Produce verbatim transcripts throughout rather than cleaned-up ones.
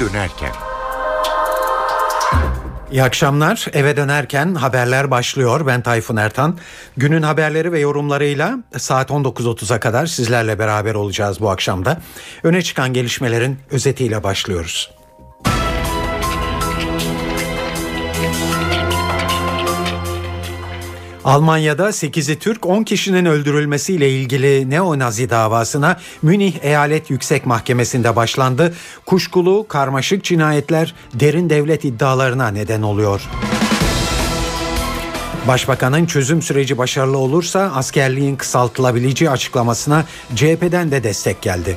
Eve Dönerken. İyi akşamlar. Eve dönerken haberler başlıyor. Ben Tayfun Ertan. Günün haberleri ve yorumlarıyla saat on dokuz otuza kadar sizlerle beraber olacağız bu akşamda. Öne çıkan gelişmelerin özetiyle başlıyoruz. Almanya'da sekizi Türk, on kişinin öldürülmesiyle ilgili neo-Nazi davasına Münih Eyalet Yüksek Mahkemesi'nde başlandı. Kuşkulu, karmaşık cinayetler derin devlet iddialarına neden oluyor. Başbakanın çözüm süreci başarılı olursa askerliğin kısaltılabileceği açıklamasına C H P'den de destek geldi.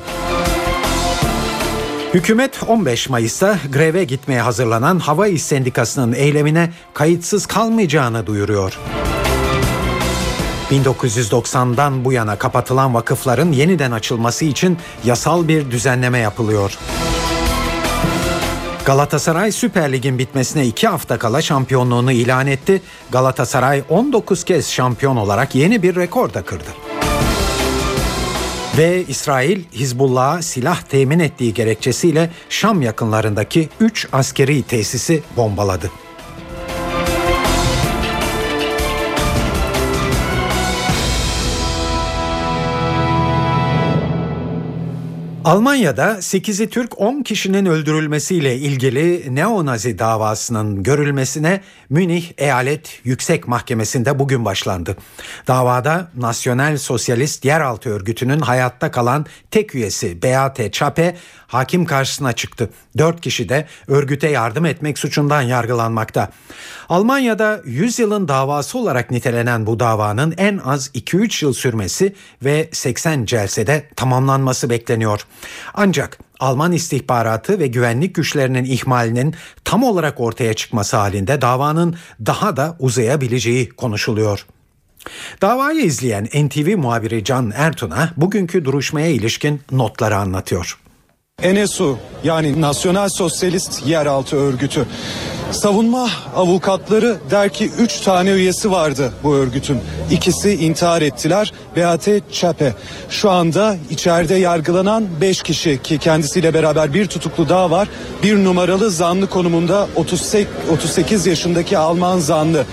Hükümet on beş Mayıs'ta greve gitmeye hazırlanan Hava İş Sendikası'nın eylemine kayıtsız kalmayacağını duyuruyor. bin dokuz yüz doksandan bu yana kapatılan vakıfların yeniden açılması için yasal bir düzenleme yapılıyor. Galatasaray Süper Lig'in bitmesine iki hafta kala şampiyonluğunu ilan etti. Galatasaray on dokuz kez şampiyon olarak yeni bir rekor da kırdı. Ve İsrail, Hizbullah'a silah temin ettiği gerekçesiyle Şam yakınlarındaki üç askeri tesisi bombaladı. Almanya'da sekizi Türk, on kişinin öldürülmesiyle ilgili neo-Nazi davasının görülmesine Münih Eyalet Yüksek Mahkemesi'nde bugün başlandı. Davada Nasyonal Sosyalist Yeraltı Örgütü'nün hayatta kalan tek üyesi Beate Zschäpe hakim karşısına çıktı. Dört kişi de örgüte yardım etmek suçundan yargılanmakta. Almanya'da yüz yılın davası olarak nitelenen bu davanın en az iki üç yıl sürmesi ve seksen celsede tamamlanması bekleniyor. Ancak Alman istihbaratı ve güvenlik güçlerinin ihmalinin tam olarak ortaya çıkması halinde davanın daha da uzayabileceği konuşuluyor. Davayı izleyen N T V muhabiri Can Ertun'a bugünkü duruşmaya ilişkin notları anlatıyor. N S U yani Nasyonal Sosyalist Yeraltı Örgütü. Savunma avukatları der ki üç tane üyesi vardı bu örgütün. İkisi intihar ettiler. Beate Zschäpe şu anda içeride yargılanan beş kişi ki kendisiyle beraber bir tutuklu daha var. Bir numaralı zanlı konumunda otuz sekiz yaşındaki Alman zanlı.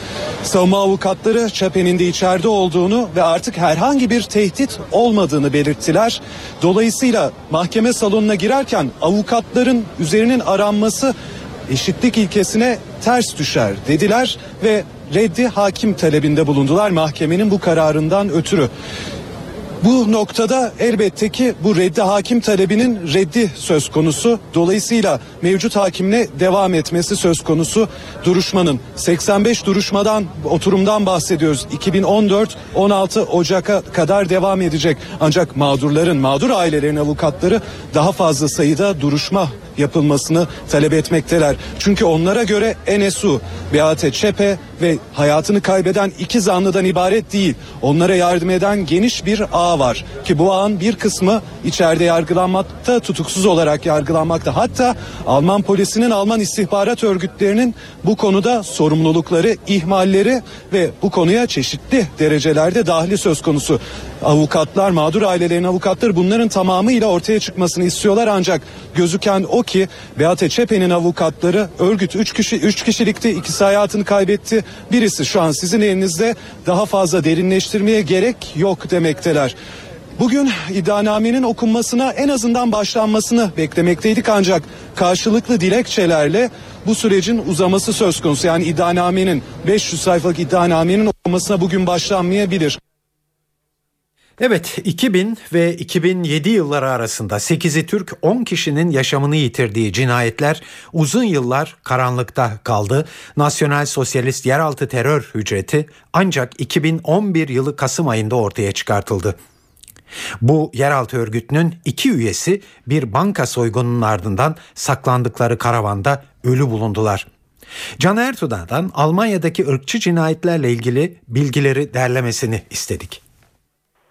Savunma avukatları Zschäpe'nin de içeride olduğunu ve artık herhangi bir tehdit olmadığını belirttiler. Dolayısıyla mahkeme salonuna girerken avukatların üzerinin aranması eşitlik ilkesine ters düşer dediler ve reddi hakim talebinde bulundular mahkemenin bu kararından ötürü. Bu noktada elbette ki bu reddi hakim talebinin reddi söz konusu. Dolayısıyla mevcut hakimle devam etmesi söz konusu duruşmanın. seksen beş duruşmadan, oturumdan bahsediyoruz. iki bin on dört on altı Ocak'a kadar devam edecek. Ancak mağdurların, mağdur ailelerin avukatları daha fazla sayıda duruşma yapılmasını talep etmekteler. Çünkü onlara göre N S U, Beate Zschäpe ve hayatını kaybeden iki zanlıdan ibaret değil. Onlara yardım eden geniş bir ağ var ki bu ağın bir kısmı içeride yargılanmakta, tutuksuz olarak yargılanmakta. Hatta Alman polisinin, Alman istihbarat örgütlerinin bu konuda sorumlulukları, ihmalleri ve bu konuya çeşitli derecelerde dahli söz konusu. Avukatlar, mağdur ailelerin avukatları bunların tamamıyla ortaya çıkmasını istiyorlar ancak gözüken o ki Beate Zschäpe'nin avukatları, örgüt üç kişi üç kişilikti, ikisi hayatını kaybetti. Birisi şu an sizin elinizde, daha fazla derinleştirmeye gerek yok demekteler. Bugün iddianamenin okunmasına en azından başlanmasını beklemekteydik ancak karşılıklı dilekçelerle bu sürecin uzaması söz konusu. Yani iddianamenin, beş yüz sayfalık iddianamenin okunmasına bugün başlanmayabilir. Evet, iki bin ve iki bin yedi yılları arasında sekizi Türk, on kişinin yaşamını yitirdiği cinayetler uzun yıllar karanlıkta kaldı. Nasyonal Sosyalist Yeraltı Terör Hücreti ancak iki bin on bir yılı Kasım ayında ortaya çıkartıldı. Bu yeraltı örgütünün iki üyesi bir banka soygununun ardından saklandıkları karavanda ölü bulundular. Can Ertuğ'dan Almanya'daki ırkçı cinayetlerle ilgili bilgileri derlemesini istedik.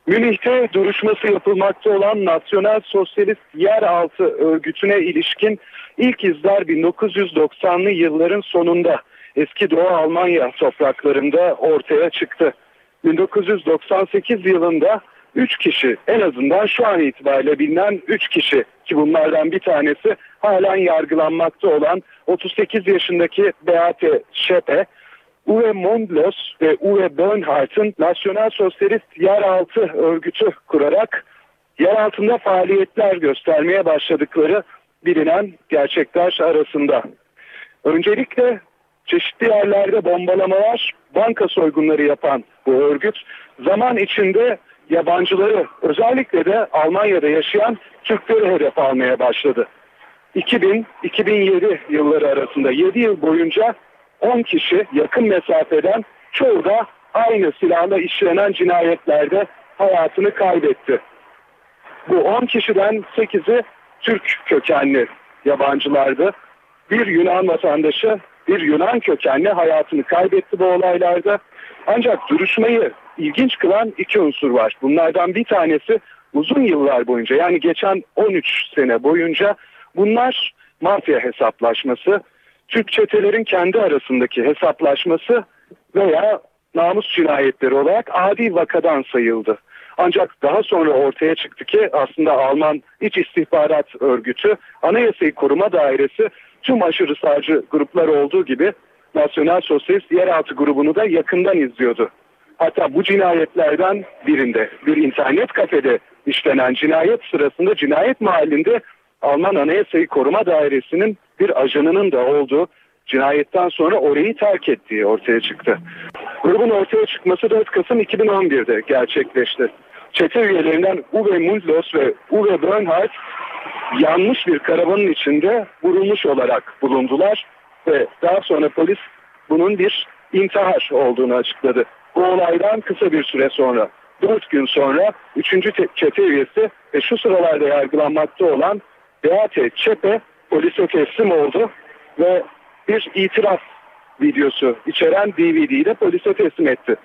Münih'te duruşması yapılmakta olan Nasyonal Sosyalist Yeraltı Örgütü'ne ilişkin ilk izler bin dokuz yüz doksanlı yılların sonunda eski Doğu Almanya topraklarında ortaya çıktı. bin dokuz yüz doksan sekiz yılında üç kişi, en azından şu an itibariyle bilinen üç kişi, ki bunlardan bir tanesi halen yargılanmakta olan otuz sekiz yaşındaki Beate Zschäpe, Uwe Mundlos ve Uwe Böhnhardt'ın Nasyonal Sosyalist Yeraltı Örgütü kurarak yer altında faaliyetler göstermeye başladıkları bilinen gerçekler arasında. Öncelikle çeşitli yerlerde bombalamalar, banka soygunları yapan bu örgüt zaman içinde yabancıları, özellikle de Almanya'da yaşayan Türkleri hedef almaya başladı. iki bin - iki bin yedi yılları arasında yedi yıl boyunca on kişi, yakın mesafeden çoğu da aynı silahla işlenen cinayetlerde hayatını kaybetti. Bu on kişiden sekizi Türk kökenli yabancılardı. Bir Yunan vatandaşı, bir Yunan kökenli hayatını kaybetti bu olaylarda. Ancak duruşmayı ilginç kılan iki unsur var. Bunlardan bir tanesi uzun yıllar boyunca, yani geçen on üç sene boyunca bunlar mafya hesaplaşması, Türk çetelerin kendi arasındaki hesaplaşması veya namus cinayetleri olarak adi vakadan sayıldı. Ancak daha sonra ortaya çıktı ki aslında Alman İç İstihbarat Örgütü, Anayasayı Koruma Dairesi tüm aşırı sağcı gruplar olduğu gibi Nasyonal Sosyalist Yeraltı grubunu da yakından izliyordu. Hatta bu cinayetlerden birinde, bir internet kafede işlenen cinayet sırasında cinayet mahallinde Alman Anayasayı Koruma Dairesi'nin bir ajanının da olduğu, cinayetten sonra orayı terk ettiği ortaya çıktı. Grubun ortaya çıkması dört Kasım iki bin on bir'de gerçekleşti. Çete üyelerinden Uwe Mundlos ve Uwe Böhnhardt yanmış bir karavanın içinde vurulmuş olarak bulundular ve daha sonra polis bunun bir intihar olduğunu açıkladı. Bu olaydan kısa bir süre sonra, dört gün sonra üçüncü çete üyesi ve şu sıralarda yargılanmakta olan Beate Zschäpe polise teslim oldu ve bir itiraf videosu içeren D V D'yi de polise teslim etti.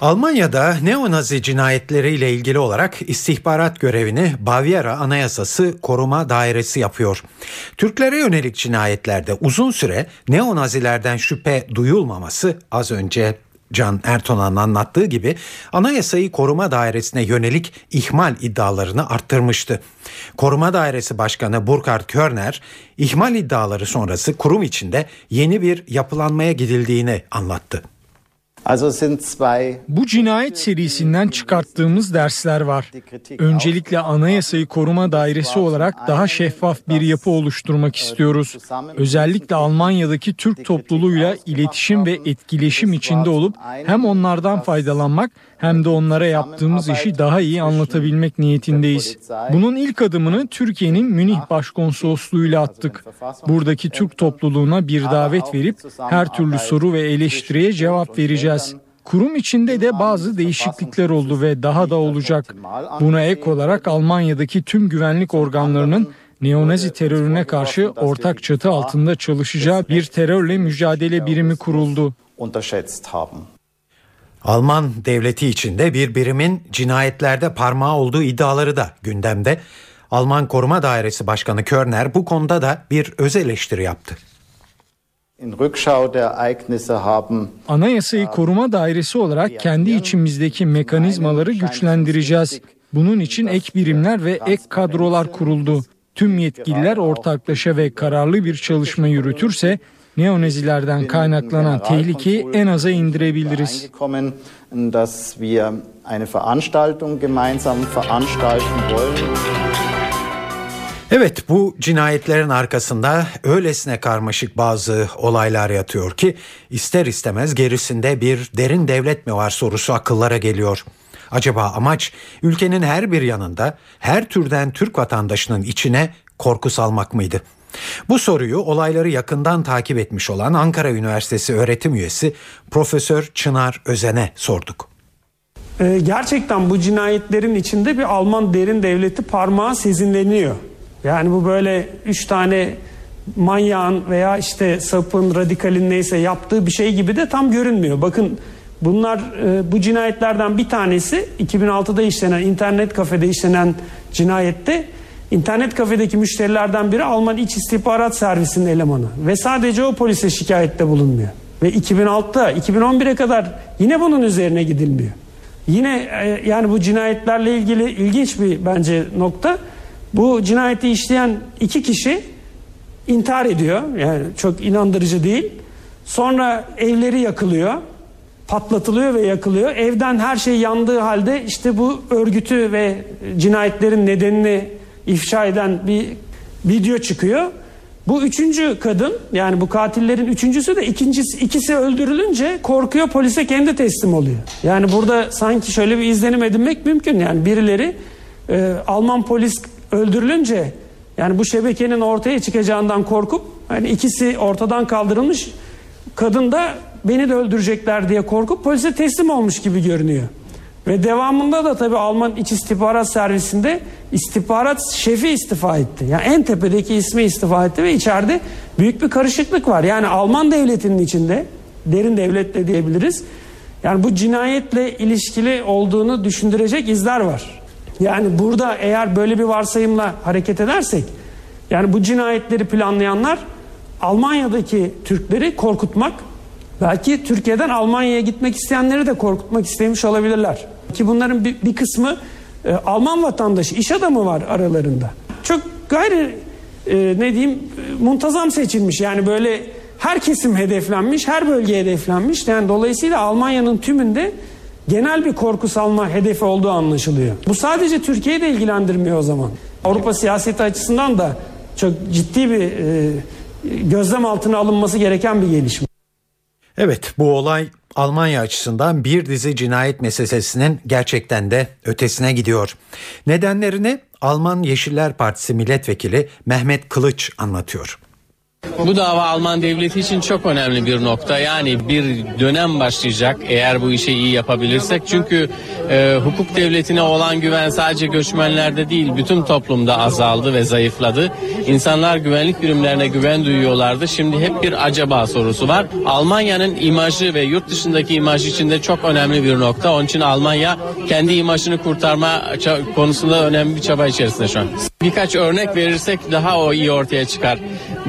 Almanya'da neonazi cinayetleriyle ilgili olarak istihbarat görevini Bavyera Anayasası Koruma Dairesi yapıyor. Türklere yönelik cinayetlerde uzun süre neonazilerden şüphe duyulmaması, az önce Can Ertonan'ın anlattığı gibi Anayasayı Koruma Dairesi'ne yönelik ihmal iddialarını arttırmıştı. Koruma Dairesi Başkanı Burkhard Körner, ihmal iddiaları sonrası kurum içinde yeni bir yapılanmaya gidildiğini anlattı. Bu cinayet serisinden çıkarttığımız dersler var. Öncelikle Anayasayı Koruma Dairesi olarak daha şeffaf bir yapı oluşturmak istiyoruz. Özellikle Almanya'daki Türk topluluğuyla iletişim ve etkileşim içinde olup hem onlardan faydalanmak hem de onlara yaptığımız işi daha iyi anlatabilmek niyetindeyiz. Bunun ilk adımını Türkiye'nin Münih Başkonsolosluğu'yla attık. Buradaki Türk topluluğuna bir davet verip her türlü soru ve eleştiriye cevap vereceğiz. Kurum içinde de bazı değişiklikler oldu ve daha da olacak. Buna ek olarak Almanya'daki tüm güvenlik organlarının neonazi terörüne karşı ortak çatı altında çalışacağı bir terörle mücadele birimi kuruldu. Alman devleti içinde bir birimin cinayetlerde parmağı olduğu iddiaları da gündemde. Alman Koruma Dairesi Başkanı Körner bu konuda da bir öz eleştiri yaptı. Anayasayı Koruma Dairesi olarak kendi içimizdeki mekanizmaları güçlendireceğiz. Bunun için ek birimler ve ek kadrolar kuruldu. Tüm yetkililer ortaklaşa ve kararlı bir çalışma yürütürse neonazilerden kaynaklanan tehlikeyi en aza indirebiliriz. Evet, bu cinayetlerin arkasında öylesine karmaşık bazı olaylar yatıyor ki ister istemez gerisinde bir derin devlet mi var sorusu akıllara geliyor. Acaba amaç ülkenin her bir yanında her türden Türk vatandaşının içine korku salmak mıydı? Bu soruyu olayları yakından takip etmiş olan Ankara Üniversitesi öğretim üyesi Profesör Çınar Özen'e sorduk. Ee, gerçekten bu cinayetlerin içinde bir Alman derin devleti parmağı sezinleniyor. Yani bu böyle üç tane manyağın veya işte sapın, radikalin neyse yaptığı bir şey gibi de tam görünmüyor. Bakın bunlar, bu cinayetlerden bir tanesi iki bin altıda işlenen, internet kafede işlenen cinayette internet kafedeki müşterilerden biri Alman İç İstihbarat Servisi'nin elemanı ve sadece o polise şikayette bulunmuyor. Ve iki bin altıda iki bin on bire kadar yine bunun üzerine gidilmiyor. Yine yani bu cinayetlerle ilgili ilginç bir bence nokta. Bu cinayeti işleyen iki kişi intihar ediyor. Yani çok inandırıcı değil. Sonra evleri yakılıyor. Patlatılıyor ve yakılıyor. Evden her şey yandığı halde işte bu örgütü ve cinayetlerin nedenini ifşa eden bir video çıkıyor. Bu üçüncü kadın, yani bu katillerin üçüncüsü de ikincisi, ikisi öldürülünce korkuyor, polise kendi teslim oluyor. Yani burada sanki şöyle bir izlenim edinmek mümkün. Yani birileri e, Alman polis öldürülünce yani bu şebekenin ortaya çıkacağından korkup hani ikisi ortadan kaldırılmış, kadın da beni de öldürecekler diye korkup polise teslim olmuş gibi görünüyor. Ve devamında da tabii Alman İç İstihbarat Servisinde istihbarat şefi istifa etti. Yani en tepedeki ismi istifa etti ve içeride büyük bir karışıklık var. Yani Alman devletinin içinde, derin devlet de diyebiliriz. Yani bu cinayetle ilişkili olduğunu düşündürecek izler var. Yani burada eğer böyle bir varsayımla hareket edersek, yani bu cinayetleri planlayanlar Almanya'daki Türkleri korkutmak, belki Türkiye'den Almanya'ya gitmek isteyenleri de korkutmak istemiş olabilirler. Ki bunların bir, bir kısmı e, Alman vatandaşı, iş adamı var aralarında. Çok gayri e, ne diyeyim muntazam seçilmiş, yani böyle her kesim hedeflenmiş, her bölge hedeflenmiş. Yani dolayısıyla Almanya'nın tümünde genel bir korku salma hedefi olduğu anlaşılıyor. Bu sadece Türkiye'yi de ilgilendirmiyor o zaman. Avrupa siyaseti açısından da çok ciddi bir e, gözlem altına alınması gereken bir gelişme. Evet, bu olay Almanya açısından bir dizi cinayet meselesinin gerçekten de ötesine gidiyor. Nedenlerini Alman Yeşiller Partisi milletvekili Mehmet Kılıç anlatıyor. Bu dava Alman devleti için çok önemli bir nokta. Yani bir dönem başlayacak eğer bu işi iyi yapabilirsek. Çünkü e, hukuk devletine olan güven sadece göçmenlerde değil, bütün toplumda azaldı ve zayıfladı. İnsanlar güvenlik birimlerine güven duyuyorlardı. Şimdi hep bir acaba sorusu var. Almanya'nın imajı ve yurt dışındaki imajı içinde çok önemli bir nokta. Onun için Almanya kendi imajını kurtarma konusunda önemli bir çaba içerisinde şu an. Birkaç örnek verirsek daha o iyi ortaya çıkar.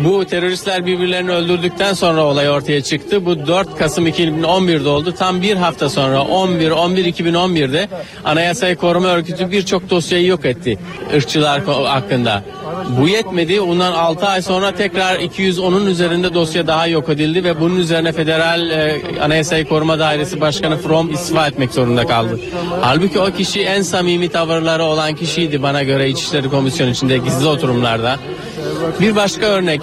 Bu teröristler birbirlerini öldürdükten sonra olay ortaya çıktı. Bu dört Kasım iki bin on birde oldu. Tam bir hafta sonra on bir on bir iki bin on birde Anayasayı Koruma Örgütü birçok dosyayı yok etti ırkçılar hakkında. Bu yetmedi. Ondan altı ay sonra tekrar iki yüz onun üzerinde dosya daha yok edildi ve bunun üzerine Federal e, Anayasayı Koruma Dairesi Başkanı Fromm istifa etmek zorunda kaldı. Halbuki o kişi en samimi tavırları olan kişiydi bana göre İçişleri Komisyonu içinde gizli oturumlarda. Bir başka örnek,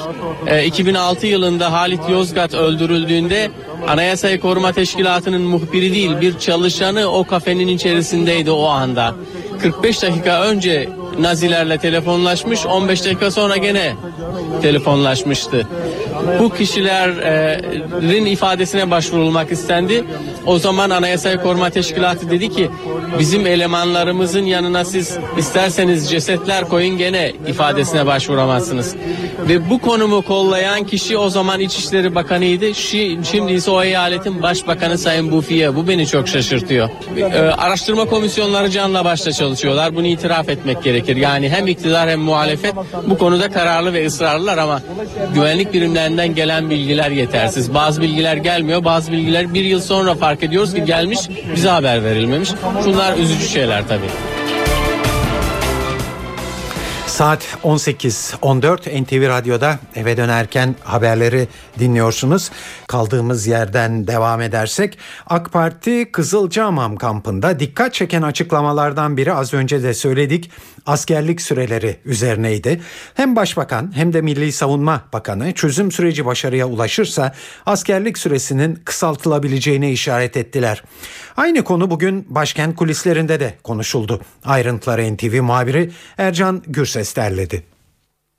iki bin altı yılında Halit Yozgat öldürüldüğünde Anayasayı Koruma Teşkilatı'nın muhbiri değil bir çalışanı o kafenin içerisindeydi o anda. kırk beş dakika önce Nazilerle telefonlaşmış, on beş dakika sonra gene telefonlaşmıştı. Bu kişilerin ifadesine başvurulmak istendi. O zaman Anayasayı Koruma Teşkilatı dedi ki bizim elemanlarımızın yanına siz isterseniz cesetler koyun gene ifadesine başvuramazsınız. Ve bu konumu kollayan kişi o zaman İçişleri Bakanı'ydı. Şimdi ise o eyaletin başbakanı Sayın Bufiye. Bu beni çok şaşırtıyor. Araştırma komisyonları canla başla çalışıyorlar. Bunu itiraf etmek gerekir. Yani hem iktidar hem muhalefet bu konuda kararlı ve ısrarlılar ama güvenlik birimlerinden gelen bilgiler yetersiz. Bazı bilgiler gelmiyor. Bazı bilgiler bir yıl sonra fark ediyoruz ki gelmiş, bize haber verilmemiş. Bunlar üzücü şeyler tabii. Saat on sekiz on dört N T V Radyo'da eve dönerken haberleri dinliyorsunuz. Kaldığımız yerden devam edersek AK Parti Kızılcahamam kampında dikkat çeken açıklamalardan biri az önce de söyledik. Askerlik süreleri üzerineydi. Hem Başbakan hem de Milli Savunma Bakanı çözüm süreci başarıya ulaşırsa askerlik süresinin kısaltılabileceğine işaret ettiler. Aynı konu bugün başkent kulislerinde de konuşuldu. Ayrıntıları N T V muhabiri Ercan Gürses derledi.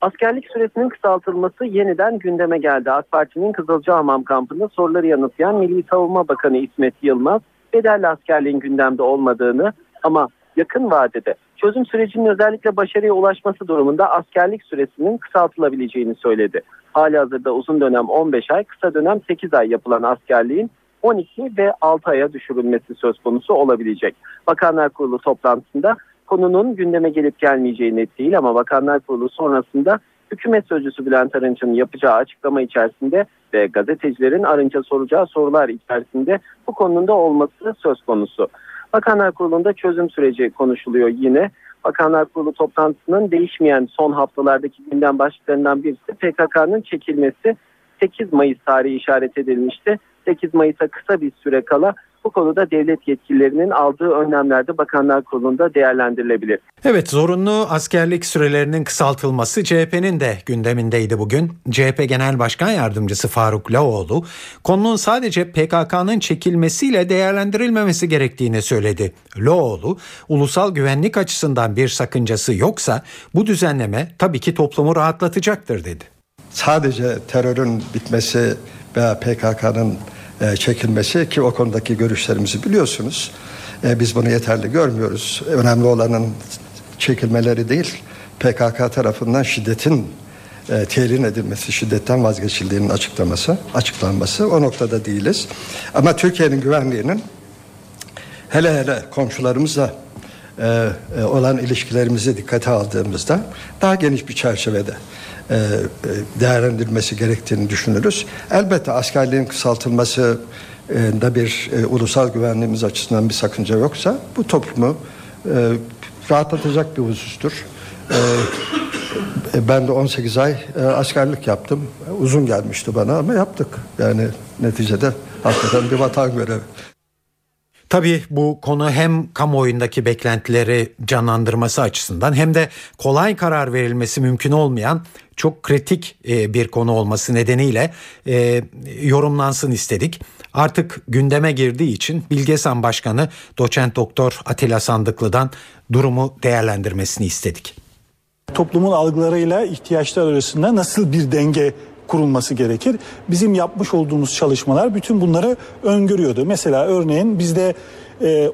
Askerlik süresinin kısaltılması yeniden gündeme geldi. AK Parti'nin Kızılcahamam kampında soruları yanıtlayan Milli Savunma Bakanı İsmet Yılmaz, bedelli askerliğin gündemde olmadığını ama yakın vadede çözüm sürecinin özellikle başarıya ulaşması durumunda askerlik süresinin kısaltılabileceğini söyledi. Halihazırda uzun dönem on beş ay, kısa dönem sekiz ay yapılan askerliğin on iki ve altı aya düşürülmesi söz konusu olabilecek. Bakanlar Kurulu toplantısında konunun gündeme gelip gelmeyeceği net değil ama Bakanlar Kurulu sonrasında Hükümet Sözcüsü Bülent Arınç'ın yapacağı açıklama içerisinde ve gazetecilerin Arınç'a soracağı sorular içerisinde bu konunun da olması söz konusu. Bakanlar Kurulu'nda çözüm süreci konuşuluyor yine. Bakanlar Kurulu toplantısının değişmeyen son haftalardaki gündem başlıklarından birisi P K K'nın çekilmesi. sekiz Mayıs tarihi işaret edilmişti. sekiz Mayıs'a kısa bir süre kala bu konuda devlet yetkililerinin aldığı önlemlerde Bakanlar Kurulu'nda değerlendirilebilir. Evet, zorunlu askerlik sürelerinin kısaltılması C H P'nin de gündemindeydi bugün. C H P Genel Başkan Yardımcısı Faruk Laoğlu, konunun sadece P K K'nın çekilmesiyle değerlendirilmemesi gerektiğini söyledi. Laoğlu, ulusal güvenlik açısından bir sakıncası yoksa bu düzenleme tabii ki toplumu rahatlatacaktır dedi. Sadece terörün bitmesi veya P K K'nın çekilmesi, ki o konudaki görüşlerimizi biliyorsunuz, biz bunu yeterli görmüyoruz. Önemli olanın çekilmeleri değil, P K K tarafından şiddetin telin edilmesi, şiddetten vazgeçildiğinin açıklaması, açıklanması, o noktada değiliz. Ama Türkiye'nin güvenliğinin, hele hele komşularımızla olan ilişkilerimizi dikkate aldığımızda daha geniş bir çerçevede değerlendirilmesi gerektiğini düşünürüz. Elbette askerliğin kısaltılması da bir ulusal güvenliğimiz açısından bir sakınca yoksa bu toplumu rahatlatacak bir husustur. Ben de on sekiz ay askerlik yaptım. Uzun gelmişti bana ama yaptık. Yani neticede hakikaten bir vatan görevi. Tabii bu konu hem kamuoyundaki beklentileri canlandırması açısından hem de kolay karar verilmesi mümkün olmayan çok kritik bir konu olması nedeniyle yorumlansın istedik. Artık gündeme girdiği için Bilgesan Başkanı Doçent Doktor Atilla Sandıklı'dan durumu değerlendirmesini istedik. Toplumun algılarıyla ihtiyaçlar arasında nasıl bir denge kurulması gerekir. Bizim yapmış olduğumuz çalışmalar bütün bunları öngörüyordu. Mesela örneğin bizde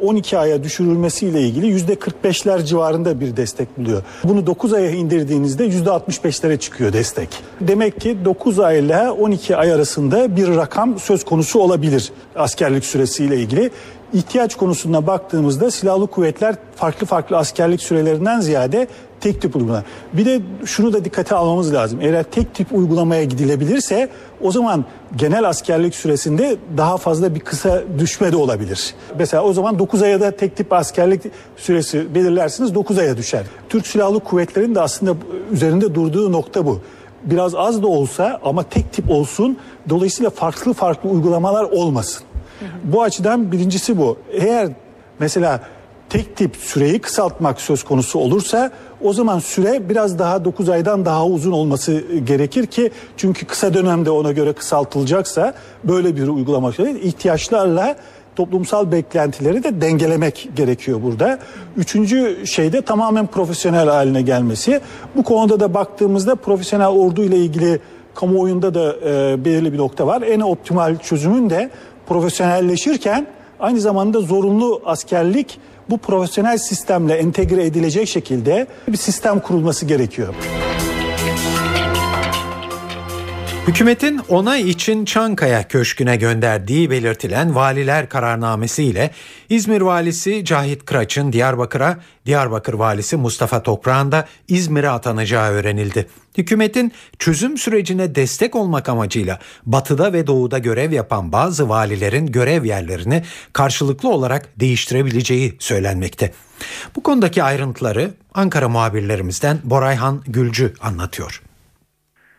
on iki aya düşürülmesiyle ilgili yüzde kırk beşler civarında bir destek buluyor. Bunu dokuz aya indirdiğinizde yüzde altmış beşlere çıkıyor destek. Demek ki dokuz ay ile on iki ay arasında bir rakam söz konusu olabilir askerlik süresiyle ilgili. İhtiyaç konusuna baktığımızda silahlı kuvvetler farklı farklı askerlik sürelerinden ziyade tek tip uygulama. Bir de şunu da dikkate almamız lazım. Eğer tek tip uygulamaya gidilebilirse o zaman genel askerlik süresinde daha fazla bir kısa düşme de olabilir. Mesela o zaman dokuz aya da tek tip askerlik süresi belirlersiniz, dokuz aya düşer. Türk Silahlı Kuvvetleri'nin de aslında üzerinde durduğu nokta bu. Biraz az da olsa ama tek tip olsun, dolayısıyla farklı farklı uygulamalar olmasın. Hı hı. Bu açıdan birincisi bu. Eğer mesela tek tip süreyi kısaltmak söz konusu olursa o zaman süre biraz daha dokuz aydan daha uzun olması gerekir ki, çünkü kısa dönemde ona göre kısaltılacaksa böyle bir uygulama şöyle, ihtiyaçlarla toplumsal beklentileri de dengelemek gerekiyor burada. Üçüncü şey de tamamen profesyonel haline gelmesi. Bu konuda da baktığımızda profesyonel ordu ile ilgili kamuoyunda da e, belirli bir nokta var. En optimal çözümün de profesyonelleşirken aynı zamanda zorunlu askerlik bu profesyonel sistemle entegre edilecek şekilde bir sistem kurulması gerekiyor. Hükümetin onay için Çankaya Köşkü'ne gönderdiği belirtilen valiler kararnamesiyle İzmir Valisi Cahit Kıraç'ın Diyarbakır'a, Diyarbakır Valisi Mustafa Toprağ'ın da İzmir'e atanacağı öğrenildi. Hükümetin çözüm sürecine destek olmak amacıyla batıda ve doğuda görev yapan bazı valilerin görev yerlerini karşılıklı olarak değiştirebileceği söylenmekte. Bu konudaki ayrıntıları Ankara muhabirlerimizden Borayhan Gülcü anlatıyor.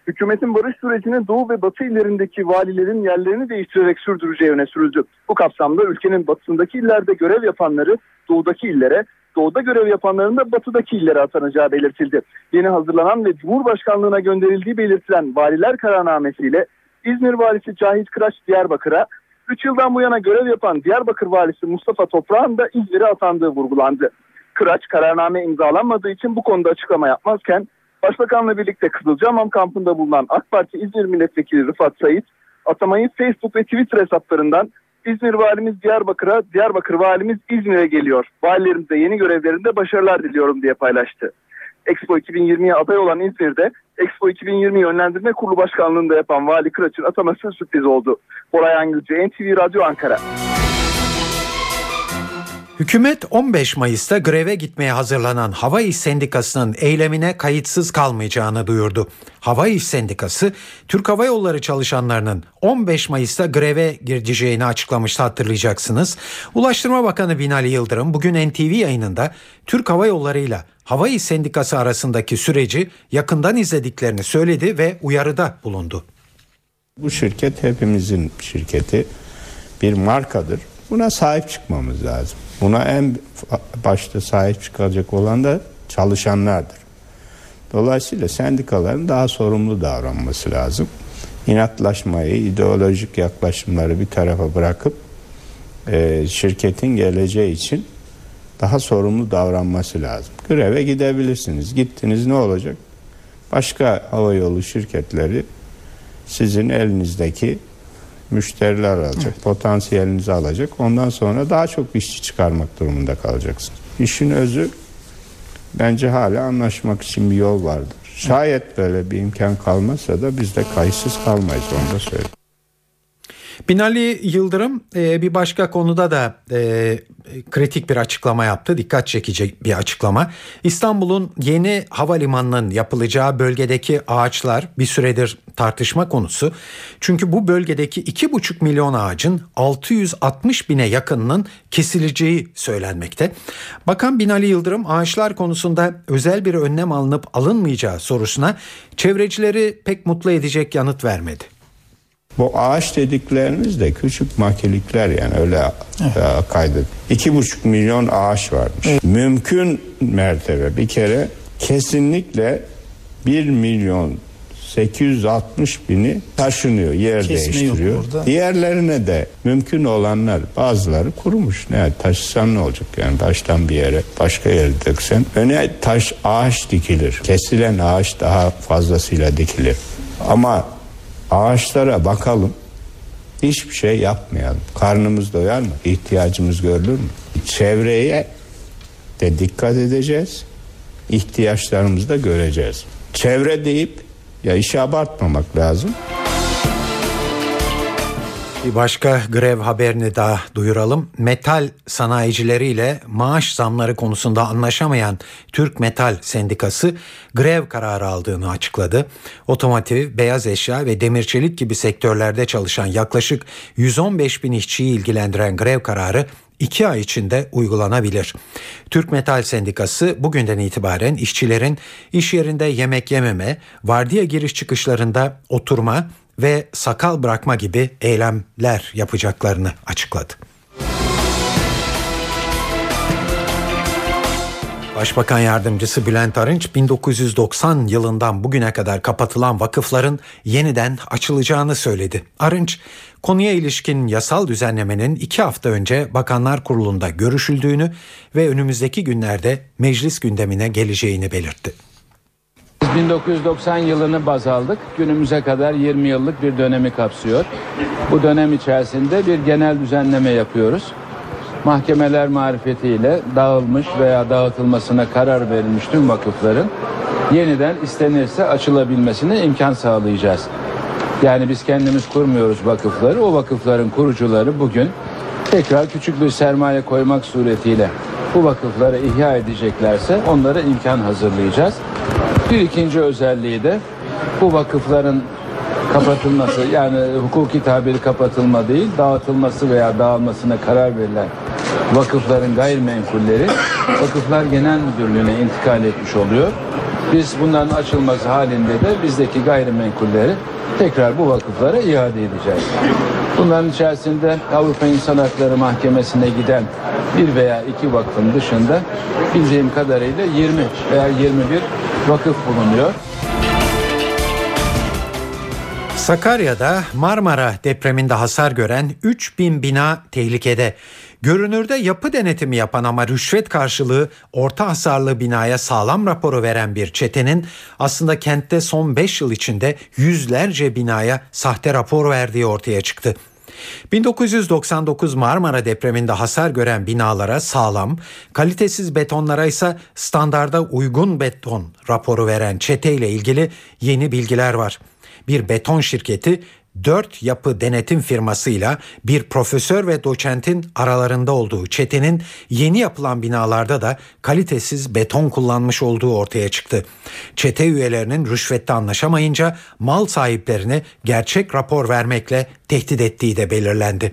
Hükümetin barış sürecini Doğu ve Batı illerindeki valilerin yerlerini değiştirerek sürdüreceği öne sürüldü. Bu kapsamda ülkenin batısındaki illerde görev yapanları doğudaki illere, doğuda görev yapanların da batıdaki illere atanacağı belirtildi. Yeni hazırlanan ve Cumhurbaşkanlığına gönderildiği belirtilen valiler kararnamesiyle İzmir Valisi Cahit Kıraç Diyarbakır'a, üç yıldan bu yana görev yapan Diyarbakır Valisi Mustafa Toprağ'ın da İzmir'e atandığı vurgulandı. Kıraç kararname imzalanmadığı için bu konuda açıklama yapmazken, Başbakanla birlikte Kızılcahamam kampında bulunan AK Parti İzmir Milletvekili Rıfat Sayit, atamayı Facebook ve Twitter hesaplarından İzmir valimiz Diyarbakır'a, Diyarbakır valimiz İzmir'e geliyor. Valilerimize yeni görevlerinde başarılar diliyorum diye paylaştı. Expo iki bin yirmiye aday olan İzmir'de Expo iki bin yirmi Yönlendirme Kurulu Başkanlığı'nda yapan Vali Kıraç'ın ataması sürpriz oldu. Boray Angülcü, N T V Radyo Ankara. Hükümet on beş Mayıs'ta greve gitmeye hazırlanan Hava İş Sendikası'nın eylemine kayıtsız kalmayacağını duyurdu. Hava İş Sendikası, Türk Hava Yolları çalışanlarının on beş Mayıs'ta greve gireceğini açıklamıştı, hatırlayacaksınız. Ulaştırma Bakanı Binali Yıldırım bugün N T V yayınında Türk Hava Yolları ile Hava İş Sendikası arasındaki süreci yakından izlediklerini söyledi ve uyarıda bulundu. Bu şirket hepimizin şirketi, bir markadır. Buna sahip çıkmamız lazım. Buna en başta sahip çıkacak olan da çalışanlardır. Dolayısıyla sendikaların daha sorumlu davranması lazım. İnatlaşmayı, ideolojik yaklaşımları bir tarafa bırakıp e, şirketin geleceği için daha sorumlu davranması lazım. Greve gidebilirsiniz. Gittiniz, ne olacak? Başka havayolu şirketleri sizin elinizdeki müşteriler alacak, evet, potansiyelinizi alacak. Ondan sonra daha çok işçi çıkarmak durumunda kalacaksınız. İşin özü, bence hala anlaşmak için bir yol vardır. Şayet böyle bir imkan kalmazsa da biz de kayıtsız kalmayız, onu da söyleyeyim. Binali Yıldırım bir başka konuda da kritik bir açıklama yaptı. Dikkat çekici bir açıklama. İstanbul'un yeni havalimanının yapılacağı bölgedeki ağaçlar bir süredir tartışma konusu. Çünkü bu bölgedeki iki buçuk milyon ağacın altı yüz altmış bine yakınının kesileceği söylenmekte. Bakan Binali Yıldırım ağaçlar konusunda özel bir önlem alınıp alınmayacağı sorusuna çevrecileri pek mutlu edecek yanıt vermedi. Bu ağaç dedikleriniz de küçük makilikler, yani öyle evet. Kaydet. İki buçuk milyon ağaç varmış. Evet. Mümkün mertebe bir kere kesinlikle bir milyon sekiz yüz altmış bini taşınıyor, yer kesme değiştiriyor. Diğerlerine de mümkün olanlar, bazıları kurumuş. Ne yani, taşısan ne olacak yani, taştan bir yere başka yere döksen. Öne taş ağaç dikilir. Kesilen ağaç daha fazlasıyla dikilir. Ama ağaçlara bakalım, hiçbir şey yapmayalım. Karnımız doyar mı? İhtiyacımız görülür mü? Çevreye de dikkat edeceğiz. İhtiyaçlarımızı da göreceğiz. Çevre deyip ya işi abartmamak lazım. Bir başka grev haberini daha duyuralım. Metal sanayicileriyle maaş zamları konusunda anlaşamayan Türk Metal Sendikası grev kararı aldığını açıkladı. Otomotiv, beyaz eşya ve demirçelik gibi sektörlerde çalışan yaklaşık yüz on beş bin işçiyi ilgilendiren grev kararı iki ay içinde uygulanabilir. Türk Metal Sendikası bugünden itibaren işçilerin iş yerinde yemek yememe, vardiya giriş çıkışlarında oturma ve sakal bırakma gibi eylemler yapacaklarını açıkladı. Başbakan Yardımcısı Bülent Arınç, bin dokuz yüz doksan yılından bugüne kadar kapatılan vakıfların yeniden açılacağını söyledi. Arınç, konuya ilişkin yasal düzenlemenin iki hafta önce Bakanlar Kurulu'nda görüşüldüğünü ve önümüzdeki günlerde meclis gündemine geleceğini belirtti. bin dokuz yüz doksan yılını baz aldık. Günümüze kadar yirmi yıllık bir dönemi kapsıyor. Bu dönem içerisinde bir genel düzenleme yapıyoruz. Mahkemeler marifetiyle dağılmış veya dağıtılmasına karar verilmiş tüm vakıfların yeniden istenirse açılabilmesine imkan sağlayacağız. Yani biz kendimiz kurmuyoruz vakıfları. O vakıfların kurucuları bugün tekrar küçük bir sermaye koymak suretiyle bu vakıfları ihya edeceklerse onlara imkan hazırlayacağız. Bir ikinci özelliği de bu vakıfların kapatılması, yani hukuki tabiri kapatılma değil, dağıtılması veya dağılmasına karar verilen vakıfların gayrimenkulleri Vakıflar Genel Müdürlüğü'ne intikal etmiş oluyor. Biz bunların açılması halinde de bizdeki gayrimenkulleri tekrar bu vakıflara iade edeceğiz. Bunların içerisinde Avrupa İnsan Hakları Mahkemesi'ne giden bir veya iki vakfın dışında bildiğim kadarıyla yirmi veya yirmi bir vakıf bulunuyor. Sakarya'da Marmara depreminde hasar gören üç bin bina tehlikede. Görünürde yapı denetimi yapan ama rüşvet karşılığı orta hasarlı binaya sağlam raporu veren bir çetenin aslında kentte son beş yıl içinde yüzlerce binaya sahte rapor verdiği ortaya çıktı. bin dokuz yüz doksan dokuz Marmara depreminde hasar gören binalara sağlam, kalitesiz betonlara ise standarda uygun beton raporu veren çeteyle ilgili yeni bilgiler var. Bir beton şirketi dört yapı denetim firmasıyla bir profesör ve doçentin aralarında olduğu çetenin yeni yapılan binalarda da kalitesiz beton kullanmış olduğu ortaya çıktı. Çete üyelerinin rüşvette anlaşamayınca mal sahiplerini gerçek rapor vermekle tehdit ettiği de belirlendi.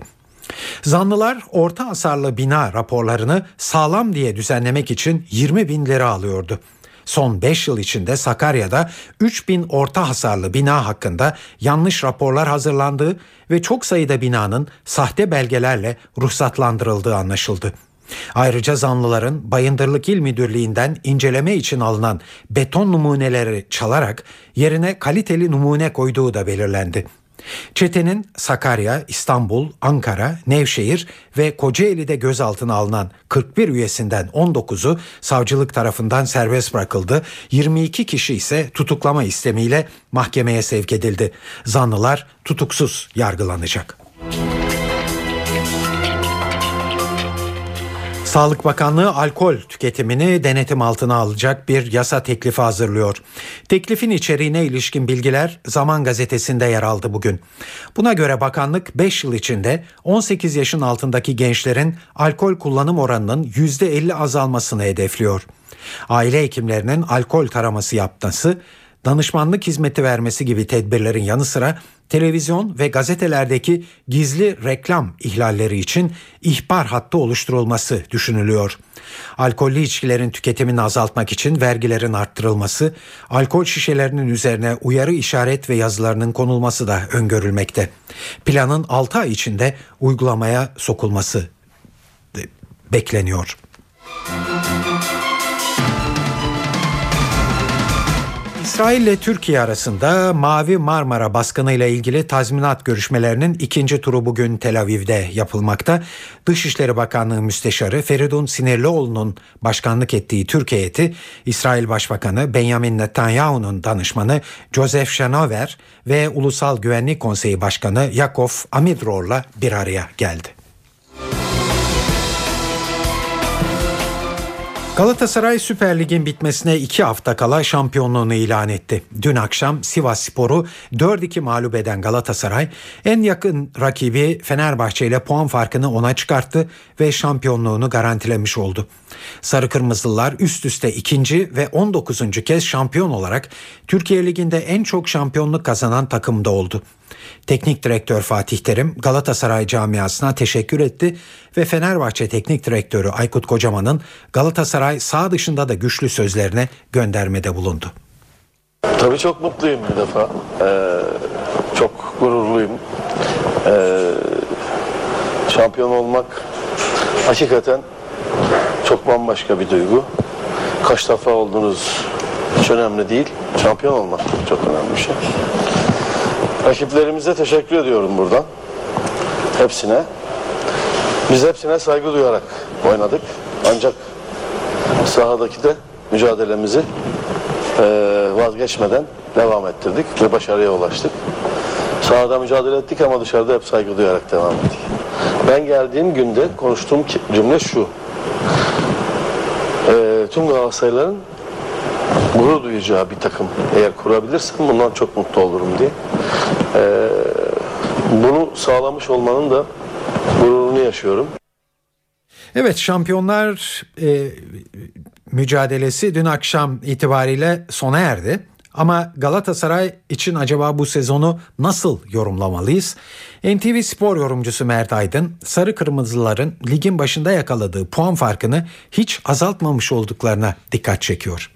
Zanlılar orta hasarlı bina raporlarını sağlam diye düzenlemek için yirmi bin lira alıyordu. Son beş yıl içinde Sakarya'da üç bin orta hasarlı bina hakkında yanlış raporlar hazırlandığı ve çok sayıda binanın sahte belgelerle ruhsatlandırıldığı anlaşıldı. Ayrıca zanlıların Bayındırlık İl Müdürlüğü'nden inceleme için alınan beton numuneleri çalarak yerine kaliteli numune koyduğu da belirlendi. Çetenin Sakarya, İstanbul, Ankara, Nevşehir ve Kocaeli'de gözaltına alınan kırk bir üyesinden on dokuzu savcılık tarafından serbest bırakıldı. yirmi iki kişi ise tutuklama istemiyle mahkemeye sevk edildi. Zanlılar tutuksuz yargılanacak. Sağlık Bakanlığı alkol tüketimini denetim altına alacak bir yasa teklifi hazırlıyor. Teklifin içeriğine ilişkin bilgiler Zaman Gazetesi'nde yer aldı bugün. Buna göre bakanlık beş yıl içinde on sekiz yaşın altındaki gençlerin alkol kullanım oranının yüzde elli azalmasını hedefliyor. Aile hekimlerinin alkol taraması yapması, danışmanlık hizmeti vermesi gibi tedbirlerin yanı sıra televizyon ve gazetelerdeki gizli reklam ihlalleri için ihbar hattı oluşturulması düşünülüyor. Alkollü içkilerin tüketimini azaltmak için vergilerin arttırılması, alkol şişelerinin üzerine uyarı işaret ve yazılarının konulması da öngörülmekte. Planın altı ay içinde uygulamaya sokulması bekleniyor. İsrail ile Türkiye arasında Mavi Marmara baskını ile ilgili tazminat görüşmelerinin ikinci turu bugün Tel Aviv'de yapılmakta. Dışişleri Bakanlığı Müsteşarı Feridun Sinirlioğlu'nun başkanlık ettiği Türk heyeti, İsrail Başbakanı Benjamin Netanyahu'nun danışmanı Joseph Schenover ve Ulusal Güvenlik Konseyi Başkanı Yaakov Amidror'la bir araya geldi. Galatasaray Süper Lig'in bitmesine iki hafta kala şampiyonluğunu ilan etti. Dün akşam Sivasspor'u dört iki mağlup eden Galatasaray, en yakın rakibi Fenerbahçe ile puan farkını ona çıkarttı ve şampiyonluğunu garantilemiş oldu. Sarı Kırmızılılar üst üste ikinci ve on dokuzuncu kez şampiyon olarak Türkiye Ligi'nde en çok şampiyonluk kazanan takım da oldu. Teknik direktör Fatih Terim Galatasaray camiasına teşekkür etti ve Fenerbahçe teknik direktörü Aykut Kocaman'ın Galatasaray sağ dışında da güçlü sözlerine göndermede bulundu. Tabii çok mutluyum bir defa. Ee, çok gururluyum. Ee, şampiyon olmak hakikaten çok bambaşka bir duygu. Kaç defa oldunuz hiç önemli değil. Şampiyon olmak çok önemli bir şey. Rakiplerimize teşekkür ediyorum buradan. Hepsine. Biz hepsine saygı duyarak oynadık. Ancak sahadaki de mücadelemizi vazgeçmeden devam ettirdik ve başarıya ulaştık. Sahada mücadele ettik ama dışarıda hep saygı duyarak devam ettik. Ben geldiğim günde konuştuğum cümle şu. Tüm Galatasaraylıların gurur duyacağı bir takım eğer kurabilirsem bundan çok mutlu olurum diye. Ee, bunu sağlamış olmanın da gururunu yaşıyorum. Evet, şampiyonlar e, mücadelesi dün akşam itibariyle sona erdi. Ama Galatasaray için acaba bu sezonu nasıl yorumlamalıyız? N T V Spor yorumcusu Mert Aydın, Sarı Kırmızıların ligin başında yakaladığı puan farkını hiç azaltmamış olduklarına dikkat çekiyor.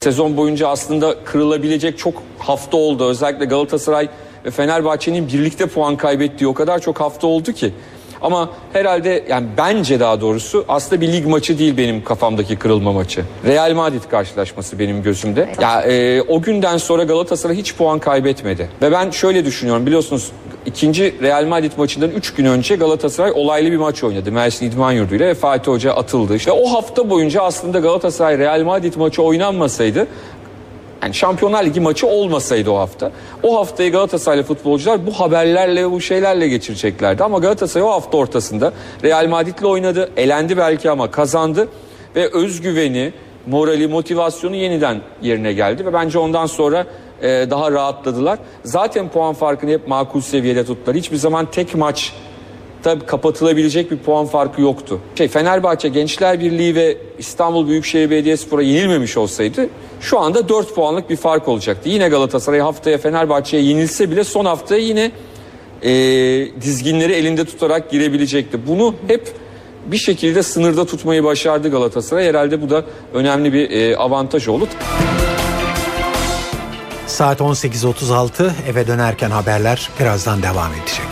Sezon boyunca aslında kırılabilecek çok hafta oldu. Özellikle Galatasaray ve Fenerbahçe'nin birlikte puan kaybettiği o kadar çok hafta oldu ki. Ama herhalde yani bence daha doğrusu aslında bir lig maçı değil benim kafamdaki kırılma maçı. Real Madrid karşılaşması benim gözümde. Evet. Ya e, o günden sonra Galatasaray hiç puan kaybetmedi. Ve ben şöyle düşünüyorum, biliyorsunuz ikinci Real Madrid maçından üç gün önce Galatasaray olaylı bir maç oynadı. Mersin İdman Yurdu ile ve Fatih Hoca atıldı. İşte o hafta boyunca aslında Galatasaray Real Madrid maçı oynanmasaydı, yani Şampiyonlar Ligi maçı olmasaydı o hafta, o haftayı Galatasaraylı futbolcular bu haberlerle, bu şeylerle geçireceklerdi. Ama Galatasaray o hafta ortasında Real Madrid'le oynadı, elendi belki ama kazandı ve özgüveni, morali, motivasyonu yeniden yerine geldi. Ve bence ondan sonra e, daha rahatladılar. Zaten puan farkını hep makul seviyede tuttular. Hiçbir zaman tek maç tabii kapatılabilecek bir puan farkı yoktu. Şey, Fenerbahçe Gençler Birliği ve İstanbul Büyükşehir Belediyespor'a yenilmemiş olsaydı şu anda dört puanlık bir fark olacaktı. Yine Galatasaray haftaya Fenerbahçe'ye yenilse bile son haftaya yine e, dizginleri elinde tutarak girebilecekti. Bunu hep bir şekilde sınırda tutmayı başardı Galatasaray. Herhalde bu da önemli bir e, avantaj oldu. Saat on sekiz otuz altı, eve dönerken haberler birazdan devam edecek.